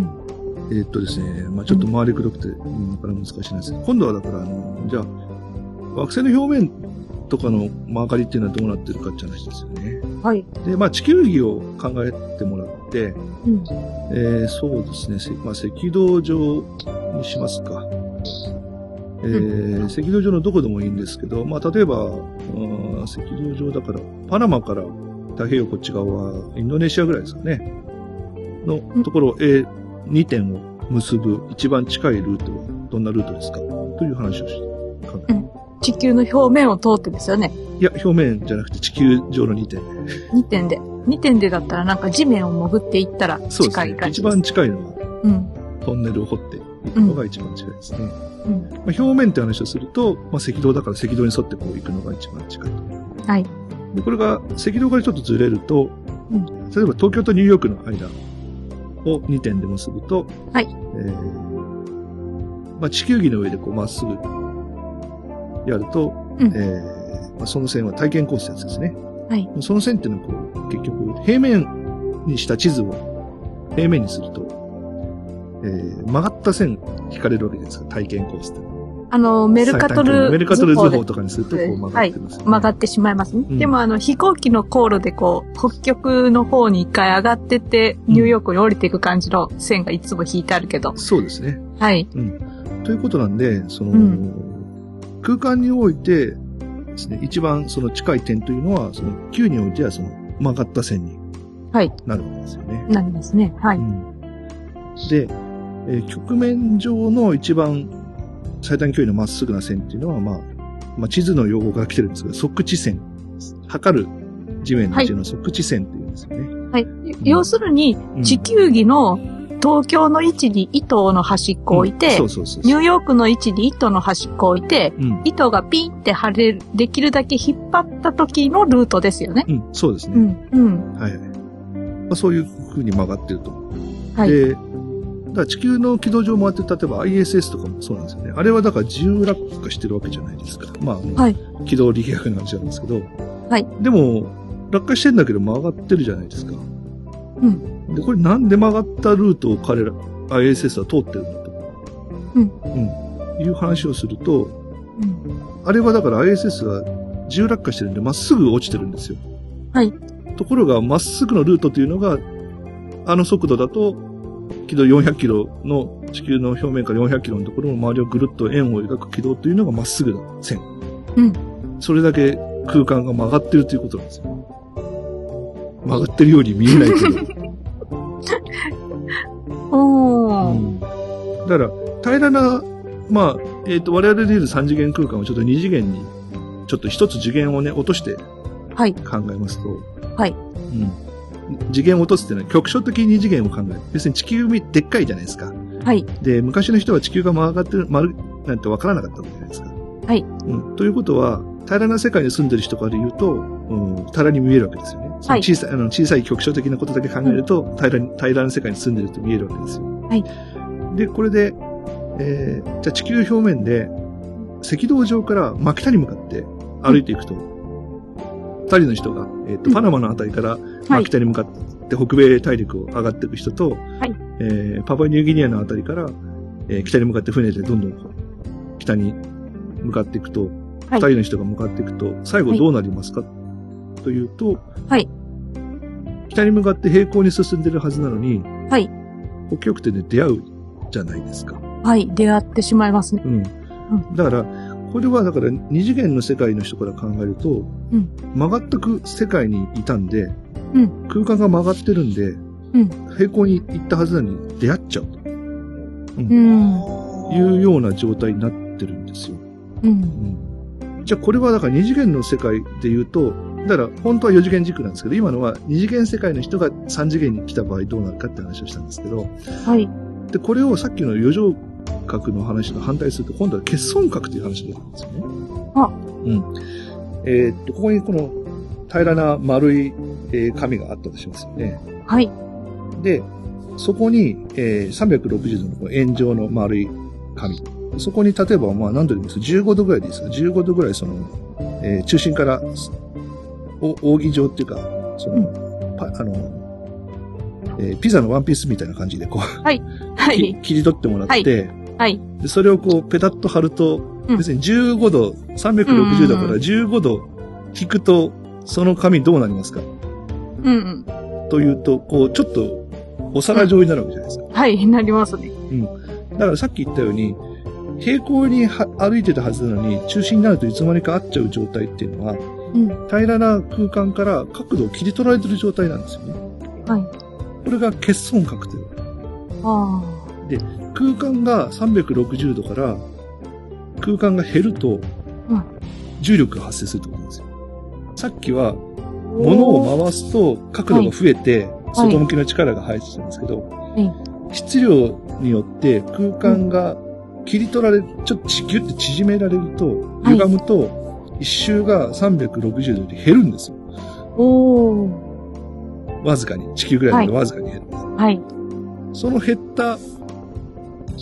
えー、っとですね、まあちょっと回りくどくて、うん、なかなか難しいんですけど、今度はだから、あの、じゃあ、惑星の表面とかの曲がりっていうのはどうなってるかって話ですよね。はい。で、まあ地球儀を考えてもらって、うんえー、そうですね、まあ赤道上にしますか。えーうん、赤道上のどこでもいいんですけど、まあ、例えば、うん、赤道上だから、パナマから太平洋こっち側は、インドネシアぐらいですかね。のところ、Aに 点を結ぶ一番近いルートは、どんなルートですかという話をして考えます、うん。地球の表面を通ってですよね。いや、表面じゃなくて地球上のに点。に点で。に点でだったら、なんか地面を潜っていったら近い感じですね。一番近いのは、うん、トンネルを掘っていくのが一番近いですね。うんうんまあ、表面って話をすると、まあ、赤道だから赤道に沿ってこう行くのが一番近いと。はい。で、これが赤道からちょっとずれると、うん、例えば東京とニューヨークの間をに点で結ぶと、はい。えー、まあ、地球儀の上でこうまっすぐやると、うんえーまあ、その線は体験コースですね。はい。その線っていうのはこう、結局平面にした地図を平面にすると、えー、曲がった線引かれるわけですか、体験コースって。あの、メルカトル。メルカトル図法とかにするとこう曲がってます、ねはい。曲がってしまいますね、うん。でもあの、飛行機の航路でこう、北極の方に一回上がってって、ニューヨークに降りていく感じの線がいつも引いてあるけど。うん、そうですね。はい、うん。ということなんで、その、うん、空間においてですね、一番その近い点というのは、その、球においてはその曲がった線になるわけですよね。はい、なりますね。はい。うんで、えー、局面上の一番最短距離のまっすぐな線っていうのは、まあ、まあ、地図の用語から来てるんですが、測地線。測る地面の地の測地線っていうんですよね。はい。はいうん、要するに、地球儀の東京の位置に糸の端っこを置いて、ニューヨークの位置に糸の端っこを置いて、うん、糸がピンって張れる、できるだけ引っ張った時のルートですよね。うん、そうですね。うん。うん、はい、はいまあ。そういう風に曲がってると。はい。でだから地球の軌道上回って例えば アイエスエス とかもそうなんですよね。あれはだから自由落下してるわけじゃないですか。まあ、はい、軌道力学の話なんですけど、はい、でも落下してんだけど曲がってるじゃないですか、うん、でこれなんで曲がったルートを彼ら アイエスエス は通ってるのと、うんうん、いう話をすると、うん、あれはだから アイエスエス は自由落下してるんでまっすぐ落ちてるんですよ、はい、ところがまっすぐのルートというのがあの速度だと軌道よんひゃくキロの地球の表面からよんひゃくキロのところの周りをぐるっと円を描く軌道というのがまっすぐな線、うん、それだけ空間が曲がってるということなんですよ。曲がってるように見えないけどおー、うん、だから平らなまあ、えーと、我々でいうさん次元空間をちょっとに次元にちょっとひとつ次元をね落として考えますとはい、うん次元を落とすっていうのは局所的に二次元を考える。要するに地球でっかいじゃないですか。はい。で、昔の人は地球が曲がってる、丸なんて分からなかったわけじゃないですか。はい。うん。ということは、平らな世界に住んでる人から言うと、うん、平らに見えるわけですよね。はい。小さい、あの、小さい局所的なことだけ考えると、うん、平らに、平らな世界に住んでると見えるわけですよ。はい。で、これで、えー、じゃあ地球表面で、赤道上から真北に向かって歩いていくと、うん二人の人が、えっと、パナマのあたりから、うんまあ、北に向かって、はい、北米大陸を上がっていく人と、はいえー、パパニューギニアのあたりから、えー、北に向かって船でどんどん北に向かっていくと、はい、二人の人が向かっていくと、最後どうなりますか、はい、というと、はい、北に向かって平行に進んでるはずなのに、はい、北極点で出会うじゃないですか。はい、出会ってしまいますね。うん。うん、だから、これはだから二次元の世界の人から考えると、うん、曲がったく世界にいたんで、うん、空間が曲がってるんで、うん、平行に行ったはずなのに出会っちゃうと、うんうん、いうような状態になってるんですよ、うんうん、じゃあこれはだから二次元の世界で言うと、だから本当はよん次元軸なんですけど、今のはに次元世界の人がさん次元に来た場合どうなるかって話をしたんですけど、はい、でこれをさっきの余剰核の話と反対すると、今度は欠損核という話になるんですよね。あ、うん。えー、っとここにこの平らな丸い、えー、紙があったとしますよね。はい。でそこに、えー、さんびゃくろくじゅうどのこの円状の丸い紙、そこに例えばまあ何度でもいいですよ、じゅうごどぐらいでいいですか、じゅうごどぐらいその、えー、中心からお扇状っていうか、その、うん、あの、えー、ピザのワンピースみたいな感じでこう、はいはい、切り取ってもらって、はいはい、でそれをこうペタッと貼ると、うん、別にじゅうごど、さんびゃくろくじゅうどからじゅうごど引くとその紙どうなりますか、うんうん、というとこうちょっとお皿状になるわけじゃないですか、うん、はいなりますね、うん、だからさっき言ったように平行に歩いてたはずなのに中心になるといつの間にか合っちゃう状態っていうのは、うん、平らな空間から角度を切り取られてる状態なんですよね。はい。これが欠損角という。ああ。で、空間がさんびゃくろくじゅうどから空間が減ると、うん、重力が発生するってことなんですよ。さっきは物を回すと角度が増えて、はい、外向きの力が入ってたんですけど、はい、質量によって空間が切り取られる、ちょっとギュッて縮められると、歪むと、はい一周がさんびゃくろくじゅうどで減るんですよ。おー。わずかに、地球ぐらいのわずかに減るんです。はい。その減った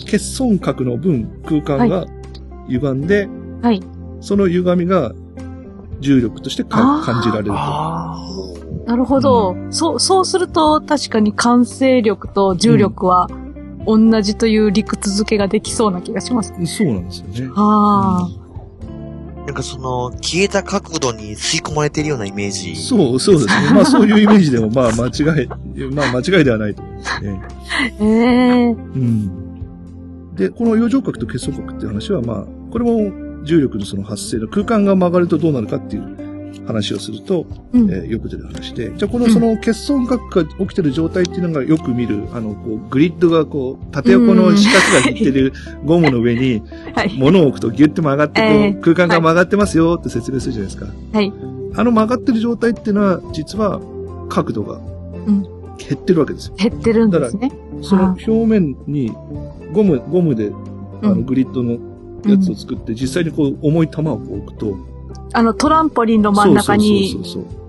欠損角の分、空間が歪んで、はい。その歪みが重力として感じられると。あー。なるほど。うん、そう、そうすると確かに慣性力と重力は同じという理屈付けができそうな気がします。うん、そうなんですよね。あー。うんなんかその、消えた角度に吸い込まれているようなイメージ。そう、そうですね。まあそういうイメージでも、まあ間違い、まあ間違いではないと思うんですね。ええー。うん。で、この余剰角と欠損角っていう話は、まあ、これも重力のその発生の空間が曲がるとどうなるかっていう話をすると、うんえー、よく出る話で。じゃあこのその欠損角が起きてる状態っていうのがよく見る、あの、こう、グリッドがこう、縦横の四角が引いてるゴムの上に、はい、物を置くとギュッて曲がって、えー、空間が曲がってますよって説明するじゃないですか。はい。あの曲がってる状態っていうのは、実は角度が減ってるわけですよ。減ってるんですね。だから、その表面にゴム、ゴムであのグリッドのやつを作って、うん、実際にこう重い球を置くと、あのトランポリンの真ん中に、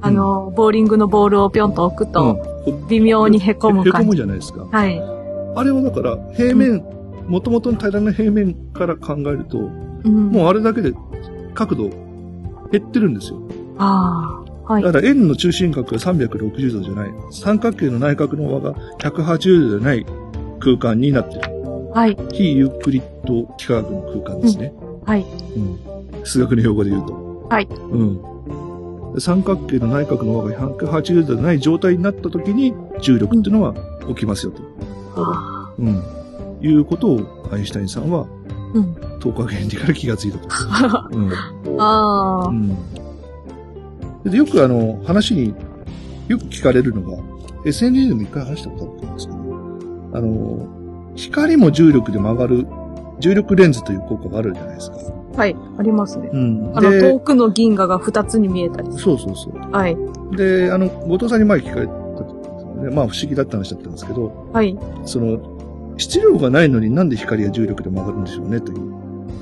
あの、ボーリングのボールをぴょんと置くと、うん、微妙に凹む感じ。凹むじゃないですか。はい。あれはだから、平面、うん元々の平らな平面から考えると、うん、もうあれだけで角度減ってるんですよ。ああ、はい。だから円の中心角がさんびゃくろくじゅうどじゃない、三角形の内角の和がひゃくはちじゅうどじゃない空間になってる。はい。非ユークリッド幾何学の空間ですね、うん。はい。うん。数学の用語で言うと。はい。うん。三角形の内角の和がひゃくはちじゅうどじゃない状態になった時に重力っていうのは起きますよと。うん。うんいうことをアインシュタインさんは、うん、等価原理から気がついたことです、うん、ああ、うん、でよくあの話によく聞かれるのが エスエヌディー でも一回話したことあったんですけど、あの光も重力で曲がる重力レンズという効果があるじゃないですか。はい、ありますね、うん、あの遠くの銀河がふたつに見えたりする。そうそうそう、はい。であの後藤さんに前聞かれたんで、まあ不思議だった話だったんですけど、はい、その質量がないのになんで光や重力で曲がるんでしょうねという。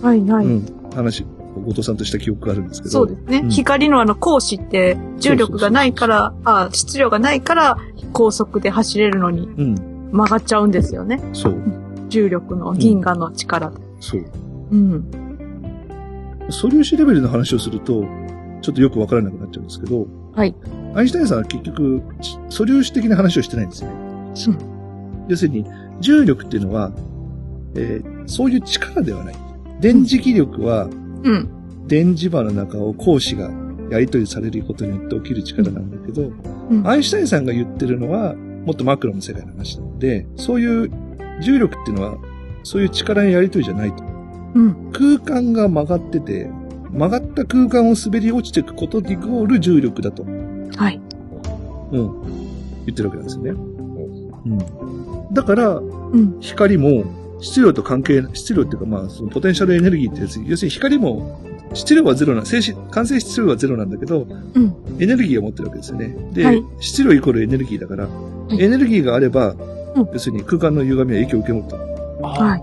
はいはい。うん、話、後藤さんとした記憶があるんですけど。そうですね。うん、光のあの光子って重力がないから、そうそうそうそう、あ、質量がないから高速で走れるのに曲がっちゃうんですよね。うん、そう。重力の銀河の力、うん。そう。うん。素粒子レベルの話をすると、ちょっとよくわからなくなっちゃうんですけど。はい。アインシュタインさんは結局、素粒子的な話をしてないんですよね。うん。要するに、重力っていうのは、えー、そういう力ではない。電磁気力は、うん、電磁場の中を光子がやり取りされることによって起きる力なんだけど、うん、アインシュタインさんが言ってるのは、もっとマクロの世界の話なので、そういう重力っていうのは、そういう力のやり取りじゃないと。うん、空間が曲がってて、曲がった空間を滑り落ちていくことイコール重力だと。はい。うん。言ってるわけなんですよね。うん。だから、うん、光も質量と関係、質量っていうかまあ、そのポテンシャルエネルギーってやつ、要するに光も質量はゼロな、静止、完成質量はゼロなんだけど、うん、エネルギーを持ってるわけですよね。で、はい、質量イコールエネルギーだから、はい、エネルギーがあれば、うん、要するに空間の歪みは影響を受け持った。は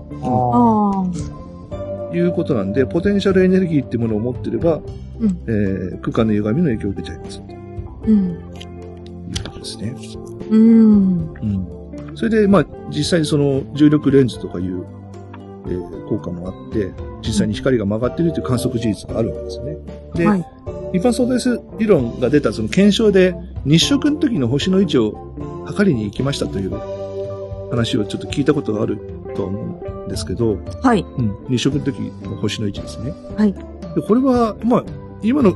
い。いうことなんで、ポテンシャルエネルギーってものを持ってれば、うん、えー、空間の歪みの影響を受けちゃいます。うん。いうことですね。うん。うん。それで、まあ、実際にその重力レンズとかいう、えー、効果もあって、実際に光が曲がってるという観測事実があるわけですね。で、はい、一般相対性理論が出たその検証で、日食の時の星の位置を測りに行きましたという話をちょっと聞いたことがあるとは思う。ですけど、はい、うん、日食の時の星の位置ですね。はい。で、これはまあ今の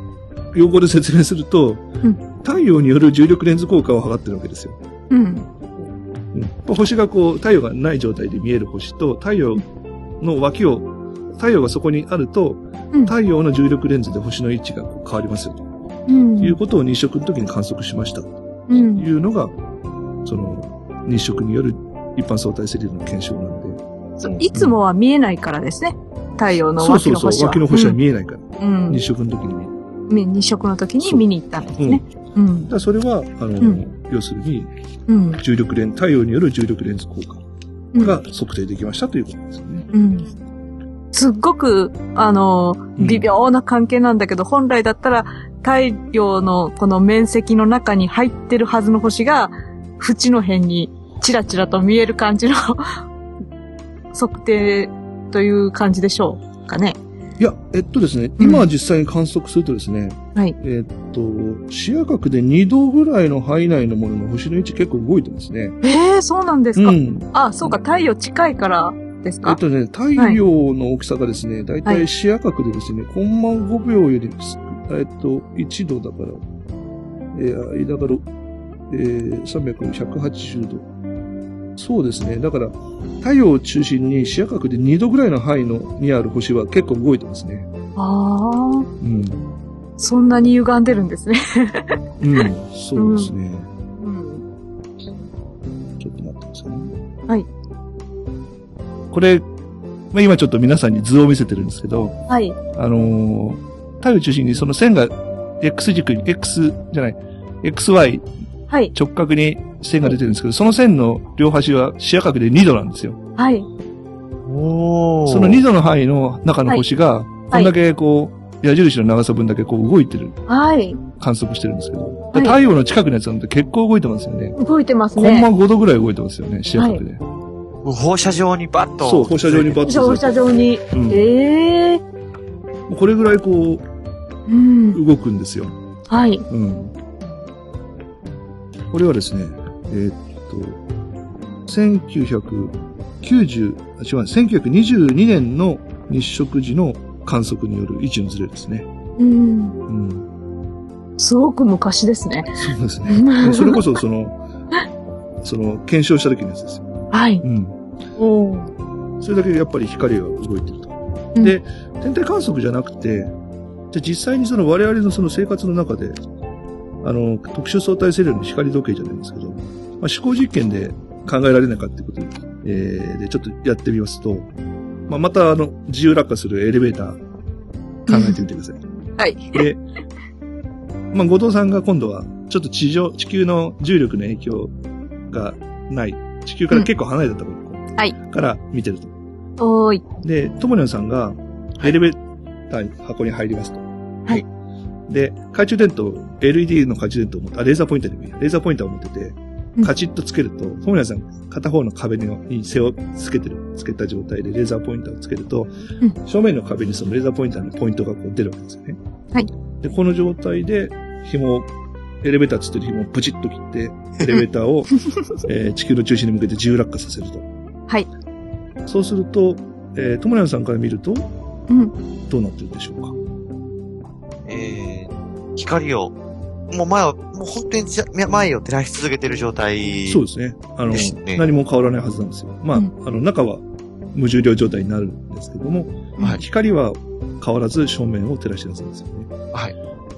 用語で説明すると、うん、太陽による重力レンズ効果を測ってるわけですよ。うん。うん、まあ、星がこう太陽がない状態で見える星と太陽の脇を、うん、太陽がそこにあると、うん、太陽の重力レンズで星の位置がこう変わりますよと、うん、いうことを日食の時に観測しましたというのが、うん、その日食による一般相対性理論の検証なんで。いつもは見えないからですね。太陽の脇の星は。そうそうそう。脇の星は見えないから。うん、日食の時に見える。日食の時に見に行ったんですね。うん。うん、だからそれは、あの、うん、要するに、重力レン、太陽による重力レンズ効果が測定できましたということですよね。うん。うん、すっごく、あの、微妙な関係なんだけど、うん、本来だったら、太陽のこの面積の中に入ってるはずの星が、縁の辺にチラチラと見える感じの、測定という感じでしょうかね。いや、えっとですね、今実際に観測するとですね、うん、はい、えっと、視野角でにどぐらいの範囲内のものの星の位置結構動いてますね。ええー、そうなんですか。うん、あ、そうか、太陽近いからですか。えっとね、太陽の大きさがですね、だいたい視野角でですね、コンマごびょうより、えっと、いちどだから、えー、だから、えー、さんびゃく、ひゃくはちじゅうど。そうですね。だから、太陽を中心に視野角でにどぐらいの範囲のにある星は結構動いてますね。ああ。うん。そんなに歪んでるんですね。うん、そうですね。うん。ちょっと待ってくださいね。はい。これ、まあ、今ちょっと皆さんに図を見せてるんですけど、はい。あのー、太陽中心にその線が X 軸に、X じゃない、エックスワイ、はい、直角に線が出てるんですけど、その線の両端は視野角でにどなんですよ。はい。おー。そのにどの範囲の中の星が、はい、こんだけこう、矢印の長さ分だけこう動いてる。はい。観測してるんですけど。はい、太陽の近くのやつなんて結構動いてますよね。動いてますね。コンマごどぐらい動いてますよね、視野角で。はい、放射状にバッと。そう、放射状にバッと。放射状に。うん、ええー。これぐらいこう、うん、動くんですよ。はい。うん。これはですね、えー、っと、せんきゅうひゃくにじゅうにねんの日食時の観測による位置のズレですね。うん。うん。すごく昔ですね。そうですね。それこそその、その、検証した時のやつですよ。はい。うん。お。それだけやっぱり光が動いてると。うん、で、天体観測じゃなくて、で実際にその我々のその生活の中で、あの、特殊相対性理論の光時計じゃないんですけど、まあ、思考実験で考えられないかってことで、えー、でちょっとやってみますと、まあ、またあの、自由落下するエレベーター考えてみてください。はい。で、まあ、後藤さんが今度は、ちょっと地上、地球の重力の影響がない、地球から結構離れたところ、うん、はい、から見てると。おーい。で、ともにょんさんがエレベーター箱に入りますと。はい。で、懐中電灯、エルイーディー の懐中電灯を持って、あ、レーザーポインターでもいいや。レーザーポインターを持ってて、カチッとつけると、トモリアさん、片方の壁に背をつけてる、つけた状態でレーザーポインターをつけると、うん、正面の壁にそのレーザーポインターのポイントがこう出るわけですよね。はい。で、この状態で、紐を、エレベーターつってる紐をブチッと切って、エレベーターを、えー、地球の中心に向けて自由落下させると。はい。そうすると、えー、トモリアさんから見ると、うん、どうなってるでしょうか。えー、光を、もう前を、もう本当に前を照らし続けている状態。そうですね。あの、ね、何も変わらないはずなんですよ。まあ、うん、あの、中は無重量状態になるんですけども、はい、光は変わらず正面を照らしてるはずなんですよね。はい。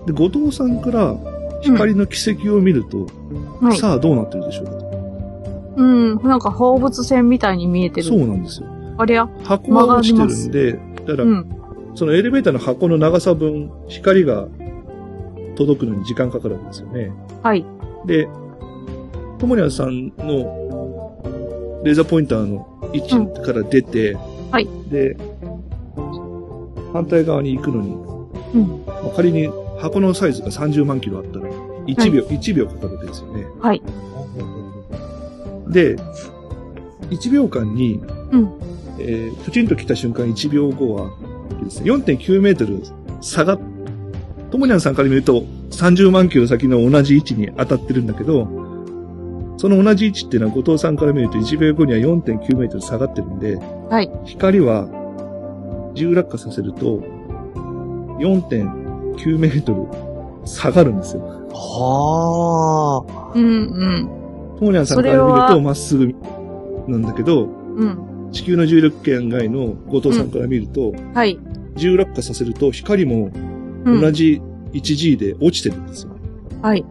で、後藤さんから光の軌跡を見ると、うん、さあどうなってるでしょうか、はい、うん、なんか放物線みたいに見えてる。そうなんですよ。あれや、箱が落ちてるんで、だから、うん、そのエレベーターの箱の長さ分、光が届くのに時間かかるんですよね。はい。で、ともりゃんさんのレーザーポインターの位置から出て、うん、はい。で、反対側に行くのに、うん。まあ、仮に箱のサイズがさんじゅうまんキロあったら、いちびょう、はい、いちびょうかかるんですよね。はい。で、いちびょうかんに、うん。えー、プチンと来た瞬間いちびょうごはですね、よんてんきゅうメートル下がっ、ともにゃんさんから見るとさんじゅうまんキロ先の同じ位置に当たってるんだけど、その同じ位置っていうのは後藤さんから見るといちびょうごには よんてんきゅうメートル下がってるんで、はい、光は自由落下させると よんてんきゅうメートル下がるんですよ。はあ。うんうん。ともにゃんさんから見るとまっすぐなんだけど、うん。地球の重力圏外の後藤さんから見ると、うん、はい。重落下させると光も同じ いちジー で落ちてるんですよ。うん、はい。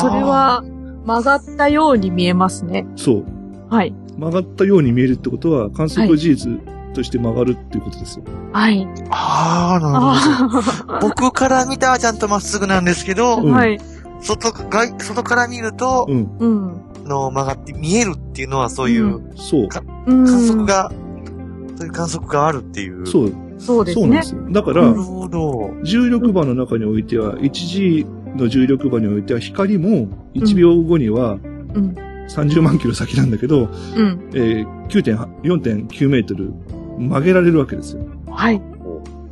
それは曲がったように見えますね。そう。はい。曲がったように見えるってことは観測事実として曲がるっていうことですよ。はい。ああ、なるほど。僕から見たらちゃんとまっすぐなんですけど、うん、はい。外外、外から見ると、うん。うんの曲がって見えるっていうのはそういう、うん、そう観測が、うん、そういう観測があるっていうそうそうですね。そうなんですよ。だからなるほど重力場の中においては いちジー の重力場においては光もいちびょうごにはさんじゅうまんキロ先なんだけど、うんえー、よんてんきゅうメートル曲げられるわけですよ。はい。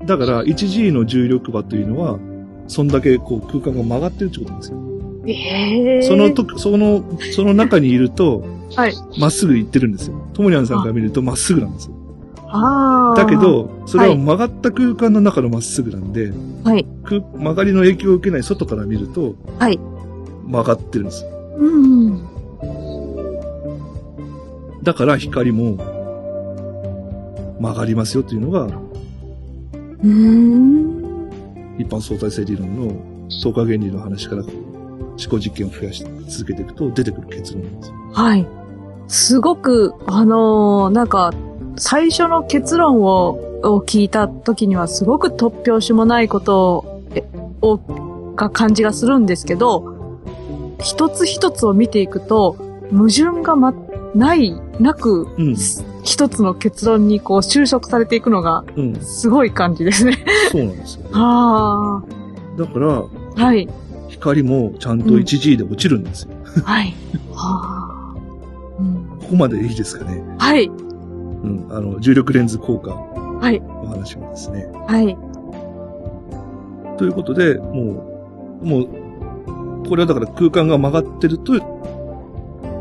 だから いちジー の重力場というのはそんだけこう空間が曲がってるってことなんですよ。えー、そのと、その、その中にいると、はい。まっすぐ行ってるんですよ。ともりゃんさんから見るとまっすぐなんですよ。ああ。だけど、それは曲がった空間の中のまっすぐなんで、はい。曲がりの影響を受けない外から見ると、はい。曲がってるんですよ。うん、うん。だから光も曲がりますよというのが、うーん。一般相対性理論の等価原理の話から、自己実験を増やし続けていくと出てくる結論なんですよ。はい。すごく、あのー、なんか、最初の結論を、を聞いた時にはすごく突拍子もないことを、を、が感じがするんですけど、一つ一つを見ていくと、矛盾がま、ない、なく、うん、一つの結論にこう収束されていくのが、すごい感じですね、うん。そうなんですよ、ね。ああ。だから、はい。光もちゃんと いちジー で落ちるんですよ。うん、はい。はあ、うん。ここまでいいですかね。はい。うん。あの、重力レンズ効果の話もですね。はい。ということで、もう、もう、これはだから空間が曲がってると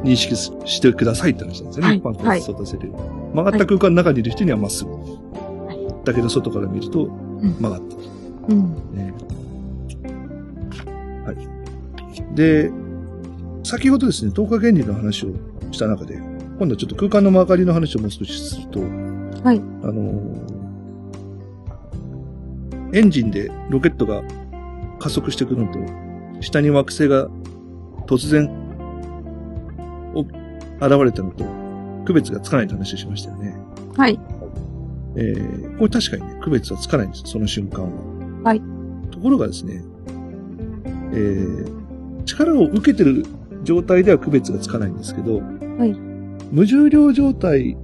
認識してくださいって話なんですよね。はい。はい、曲がった空間の中にいる人にはまっすぐ。はい、だけど外から見ると曲がってる。うん。うんねはい。で、先ほどですね、等価原理の話をした中で、今度はちょっと空間の曲がりの話をもう少しすると、はい。あの、エンジンでロケットが加速してくるのと、下に惑星が突然、現れたのと、区別がつかないと話をしましたよね。はい。えー、これ確かにね、区別はつかないんです、その瞬間は。はい。ところがですね、えー、力を受けてる状態では区別がつかないんですけど、はい、無重量状態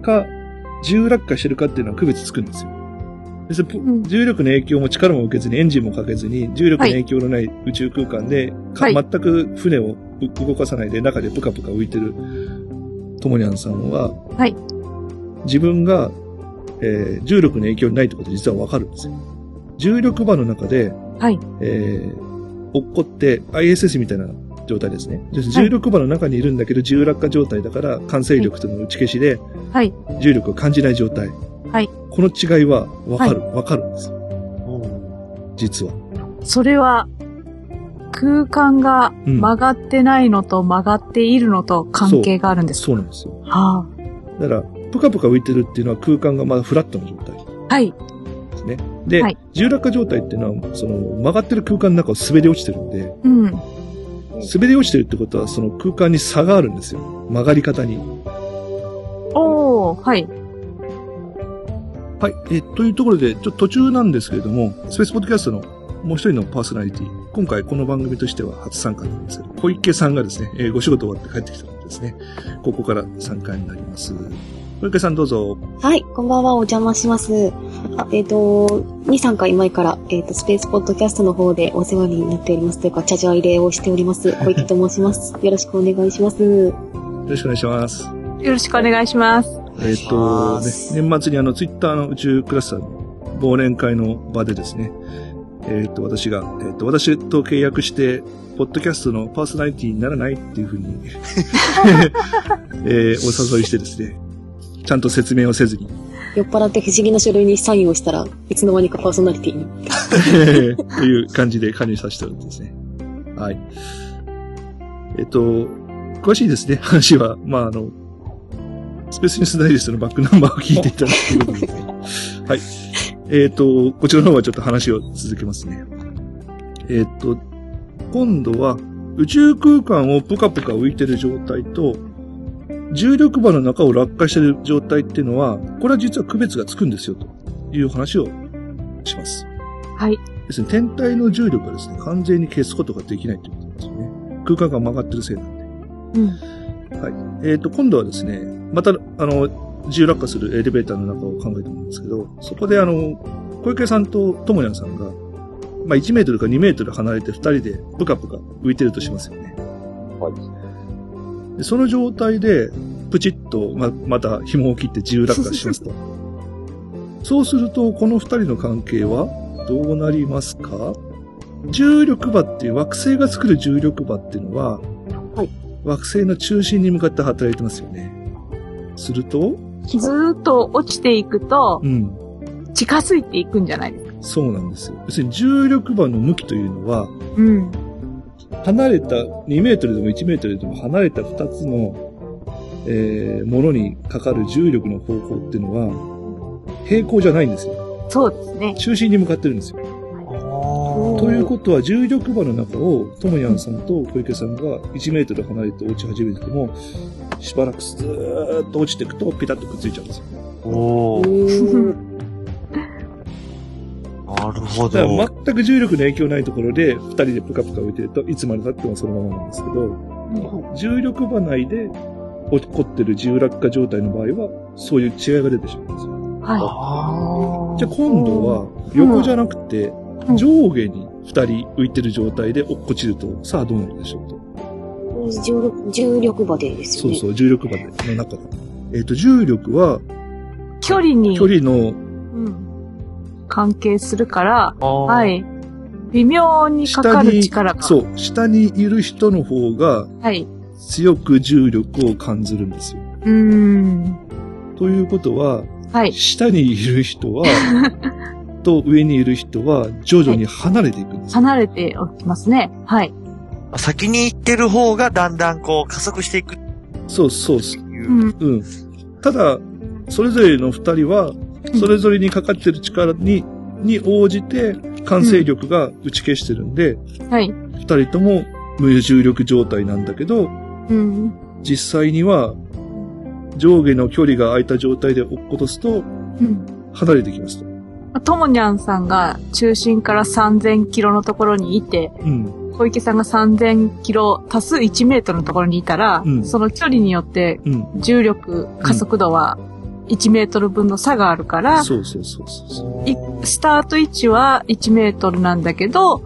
か重落下してるかっていうのは区別つくんですよ。ですから、うん、重力の影響も力も受けずにエンジンもかけずに重力の影響のない宇宙空間で、はい、全く船を動かさないで中でプカプカ浮いてるともにゃんさんは、はい、自分が、えー、重力の影響にないってことは実はわかるんですよ。重力場の中で、はい。えー、落っこって アイエスエス みたいな状態ですね。重力場の中にいるんだけど、重落下状態だから、慣性力との打ち消しで、はい。重力を感じない状態。はい。この違いは分かる、はい、分かるんですよ。実は。それは、空間が曲がってないのと曲がっているのと関係があるんですか、うん、そう、そうなんですよ。はあ。だから、ぷかぷか浮いてるっていうのは空間がまだフラットな状態。はい。ですね。で、はい、重落下状態っていうのは、その、曲がってる空間の中を滑り落ちてるんで、うん、滑り落ちてるってことは、その空間に差があるんですよ。曲がり方に。おー、はい。はい、えー、というところで、ちょっと途中なんですけれども、スペースポッドキャストのもう一人のパーソナリティ、今回この番組としては初参加なんですけど、小池さんがですね、えー、ご仕事終わって帰ってきたのでですね、ここから参加になります。小池さんどうぞ。はい、こんばんは、お邪魔します。あえっ、ー、と、に、さんかい前から、えっ、ー、と、スペースポッドキャストの方でお世話になっておりますというか、茶々入れをしております、小池と申します。よろしくお願いします。よろしくお願いします。よろしくお願いします。えっ、ー、と、ね、年末にあの、ツイッターの宇宙クラスターの忘年会の場でですね、えっ、ー、と、私が、えっ、ー、と、私と契約して、ポッドキャストのパーソナリティにならないっていうふうに、えー、お誘いしてですね、ちゃんと説明をせずに。酔っ払って不思議な書類にサインをしたら、いつの間にかパーソナリティに。という感じで加入させておるんですね。はい。えっ、ー、と、詳しいですね、話は。まあ、あの、スペースニュースダイジェストのバックナンバーを聞いていただくということで、はい。えっ、ー、と、こちらの方はちょっと話を続けますね。えっ、ー、と、今度は宇宙空間をポカポカ浮いてる状態と、重力場の中を落下してる状態っていうのは、これは実は区別がつくんですよ、という話をします。はい。ですね、天体の重力はですね、完全に消すことができないということなんですよね。空間が曲がってるせいなんで。うん。はい。えっと、今度はですね、また、あの、自由落下するエレベーターの中を考えてもらうんですけど、そこであの、小池さんとともやんさんが、まあ、いちメートルかにメートル離れてふたりでぷかぷか浮いてるとしますよね。はい。で、その状態で、プチッと、ま、また紐を切って自由落下しますと。そうすると、このふたりの関係はどうなりますか？重力場っていう、惑星が作る重力場っていうのは、はい。惑星の中心に向かって働いてますよね。するとずーっと落ちていくと、うん、近づいていくんじゃないですか。そうなんですよ。要するに重力場の向きというのは、うん、離れたにメートルでもいちメートルでも離れたふたつの、えー、ものにかかる重力の方向っていうのは平行じゃないんですよ。そうですね。中心に向かってるんですよ。ということは、重力場の中を、ともやんさんと小池さんがいちメートル離れて落ち始めても、しばらくずーっと落ちていくと、ピタッとくっついちゃうんですよ。おー。なるほど。だから全く重力の影響ないところで、ふたりでプカプカ浮いてると、いつまで経ってもそのままなんですけど、うん、重力場内で起こってる自由落下状態の場合は、そういう違いが出てしまうんですよ。はい。あー。じゃあ今度は、横じゃなくて、うん上下に二人浮いてる状態で落っこちると、さあどうなるでしょうと。重力、重力場でですね。そうそう、重力場の中で。えっと、重力は、距離に、距離の、うん、関係するから、はい。微妙にかかる力が。そう、下にいる人の方が、はい。強く重力を感じるんですよ。うーん。ということは、はい。下にいる人は、と上にいる人は徐々に離れていくんです、はい、離れておきますね。はい。先に行ってる方がだんだんこう加速していく。そうそうそう。うん。うん、ただそれぞれの二人はそれぞれにかかってる力に、うん、に応じて慣性力が打ち消してるんで、うん、はい。二人とも無重力状態なんだけど、うん、実際には上下の距離が空いた状態で落っことすと、うん、離れてきますと。ともにゃんさんが中心からさんぜんキロのところにいて、うん、小池さんがさんぜんキロ足すいちメートルのところにいたら、うん、その距離によって重力、うん、加速度はいちメートルぶんの差があるから、そうそうそうそう。スタート位置はいちメートルなんだけど、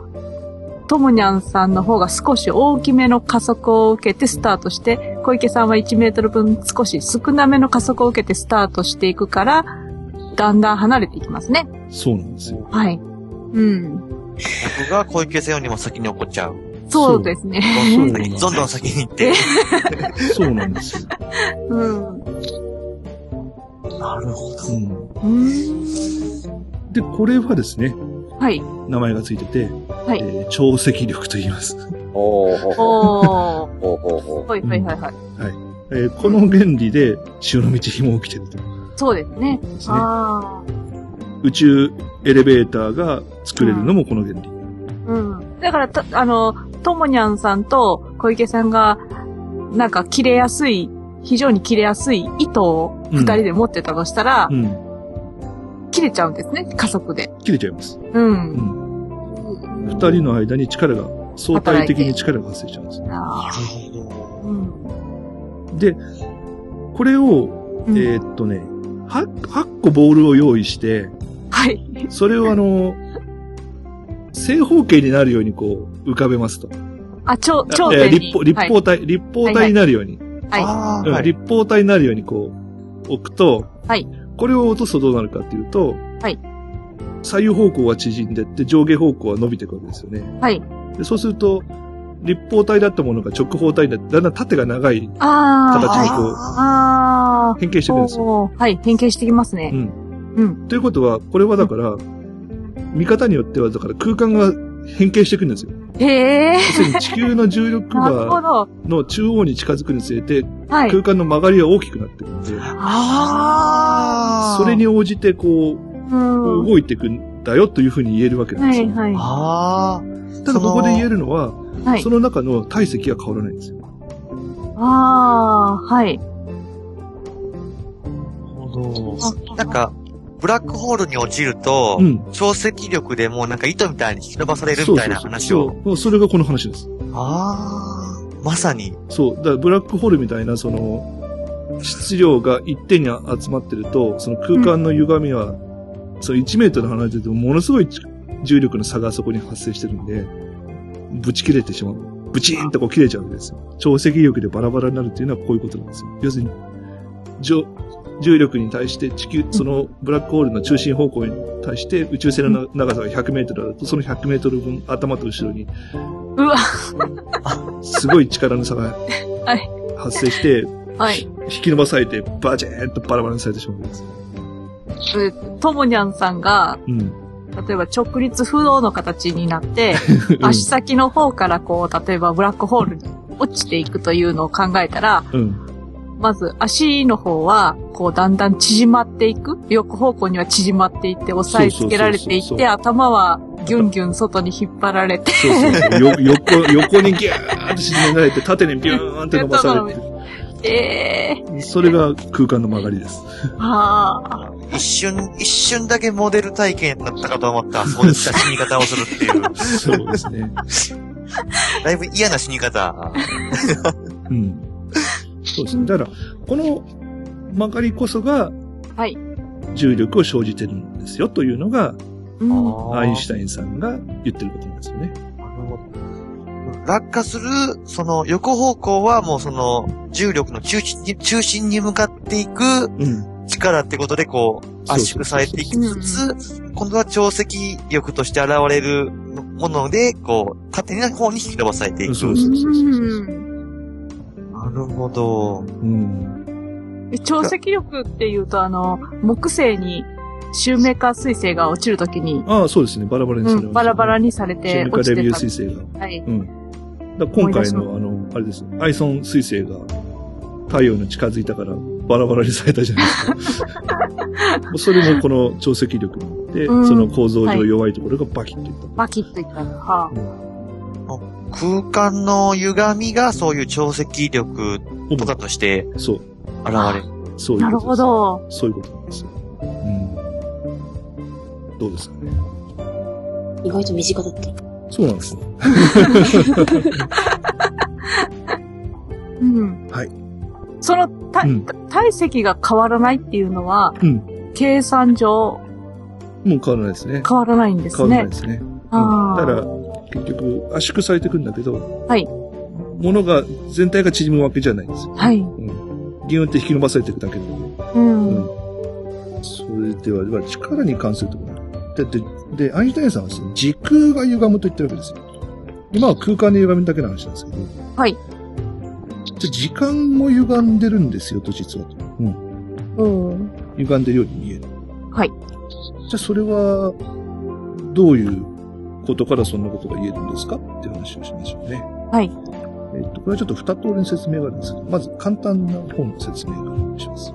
ともにゃんさんの方が少し大きめの加速を受けてスタートして、小池さんはいちメートルぶん少し少なめの加速を受けてスタートしていくから、だんだん離れていきますね。そうなんですよ。はい。うん。僕が小池さんよりも先に起こっちゃう。そうですね。どんどん先、どんどん先に行って。そうなんですよ。うん。なるほど。うん。うんで、これはですね。はい。名前がついてて、はい。えー、潮汐力と言います。おー。おー。おー。はいはいはいはい。はい。えー、この原理で潮の満ち紐起きてると。そうですね。ですねあ宇宙エレベーターが作れるのもこの原理。うん。うん、だから、たあの、ともにゃんさんと小池さんが、なんか切れやすい、非常に切れやすい糸を二人で持ってたとしたら、うんうん、切れちゃうんですね、加速で。切れちゃいます。うん。うん、二人の間に力が、相対的に力が発生しちゃうんです。ああ、うん。で、これを、うん、えー、っとね、はちこボールを用意して、はい。それをあの、正方形になるようにこう、浮かべますと。あ、頂頂点に、えー立方。立方体、はい、立方体になるように。はい、はいうんはい。立方体になるようにこう、置くと、はい。これを落とすとどうなるかっていうと、はい。左右方向は縮んでって、上下方向は伸びていくわけですよね。はい。でそうすると、立方体だったものが直方体になって、だんだん縦が長い形にこう、あ変形してくるんですよ。はい、変形してきますね。うん。うん。ということは、これはだから、うん、見方によっては、だから空間が変形してくるんですよ。へぇー。地球の重力がの中央に近づくにつれて、空間の曲がりが大きくなってくるんで、はい、それに応じてこう、うん、動いていくんだよというふうに言えるわけなんですよ、ね。はいはい。あただここで言えるのは、はい、その中の体積が変わらないんですよ。ああ、はい。なんか、ブラックホールに落ちると、うん、潮汐力でもうなんか糸みたいに引き伸ばされるみたいな話を。そうそうそう。そう、それがこの話です。ああ、まさに。そう。だからブラックホールみたいな、その、質量が一点に集まってると、その空間の歪みは、うん、そのいちメートル離れててもものすごい重力の差がそこに発生してるんで、ぶち切れてしまう。ぶちーんとこう切れちゃうわけですよ。潮汐力でバラバラになるっていうのはこういうことなんですよ。要するに、重力に対して地球、そのブラックホールの中心方向に対して宇宙船の長さがひゃくメートルだと、そのひゃくメートルぶん頭と後ろに、うわすごい力の差が発生して、はい、引き伸ばされてバチーンとバラバラにされてしまうんです。トモニャンさんが、うん、例えば直立不動の形になって、うん、足先の方からこう、例えばブラックホールに落ちていくというのを考えたら、うんまず、足の方は、こう、だんだん縮まっていく。横方向には縮まっていって、押さえつけられていって、そうそうそうそう頭は、ギュンギュン外に引っ張られてそうそうそう。横、横にギューンって縮められて、縦にビューンって伸ばされて。えー、それが空間の曲がりです。はあ。一瞬、一瞬だけモデル体験だったかと思った。そういった死に方をするっていう。そうですね。だいぶ嫌な死に方。うん。そうですね。だから、この曲がりこそが、重力を生じてるんですよというのが、はい、アインシュタインさんが言ってることなんですよね。なるほど。落下する、その横方向はもうその重力の中心に、中心に向かっていく力ってことでこう圧縮されていきつつ、今度は潮汐力として現れるもので、こう、縦の方に引き伸ばされていく。そうそうそうそう。なるほど。うん。潮汐力っていうと、あの、木星に、シューメーカー彗星が落ちるときに。ああ、そうですね。バラバラにされて、うん。バラバラにされて落ちてた。シューメーカーレビュー彗星が。はい。うん。だ今回の、あの、あれです。アイソン彗星が太陽に近づいたから、バラバラにされたじゃないですか。それもこの潮汐力によって、その構造上弱いところがバキッといった。はい、バキッといった。はあ。うん空間の歪みがそういう潮汐力とかとして現れる。そう。そういうことです。なるほど。そういうことなんですよ。うん。どうですかね。意外と身近だった。そうなんですね。うん。はい。その、た、うん、体積が変わらないっていうのは、うん、計算上。もう変わらないですね。変わらないんですね。変わらないですね。ああ。だから結局圧縮されていくんだけど、はい。ものが全体が縮むわけじゃないんですよ。はい。うん。ギュンって引き伸ばされていくだけで。うん。うん、それではでは力に関するところだってでアインシュタインさんはですね時空が歪むと言ってるわけですよ。今は空間で歪みだけの話なんですけど。はい。じゃ時間も歪んでるんですよと実はと。うん。うん。歪んでるように見える。はい。じゃあそれはどういうことからそんなことが言えるんですかって話をしましょうね。はい。えっと、これはちょっと二通りの説明があるんですけど、まず簡単な方の説明からお願いします。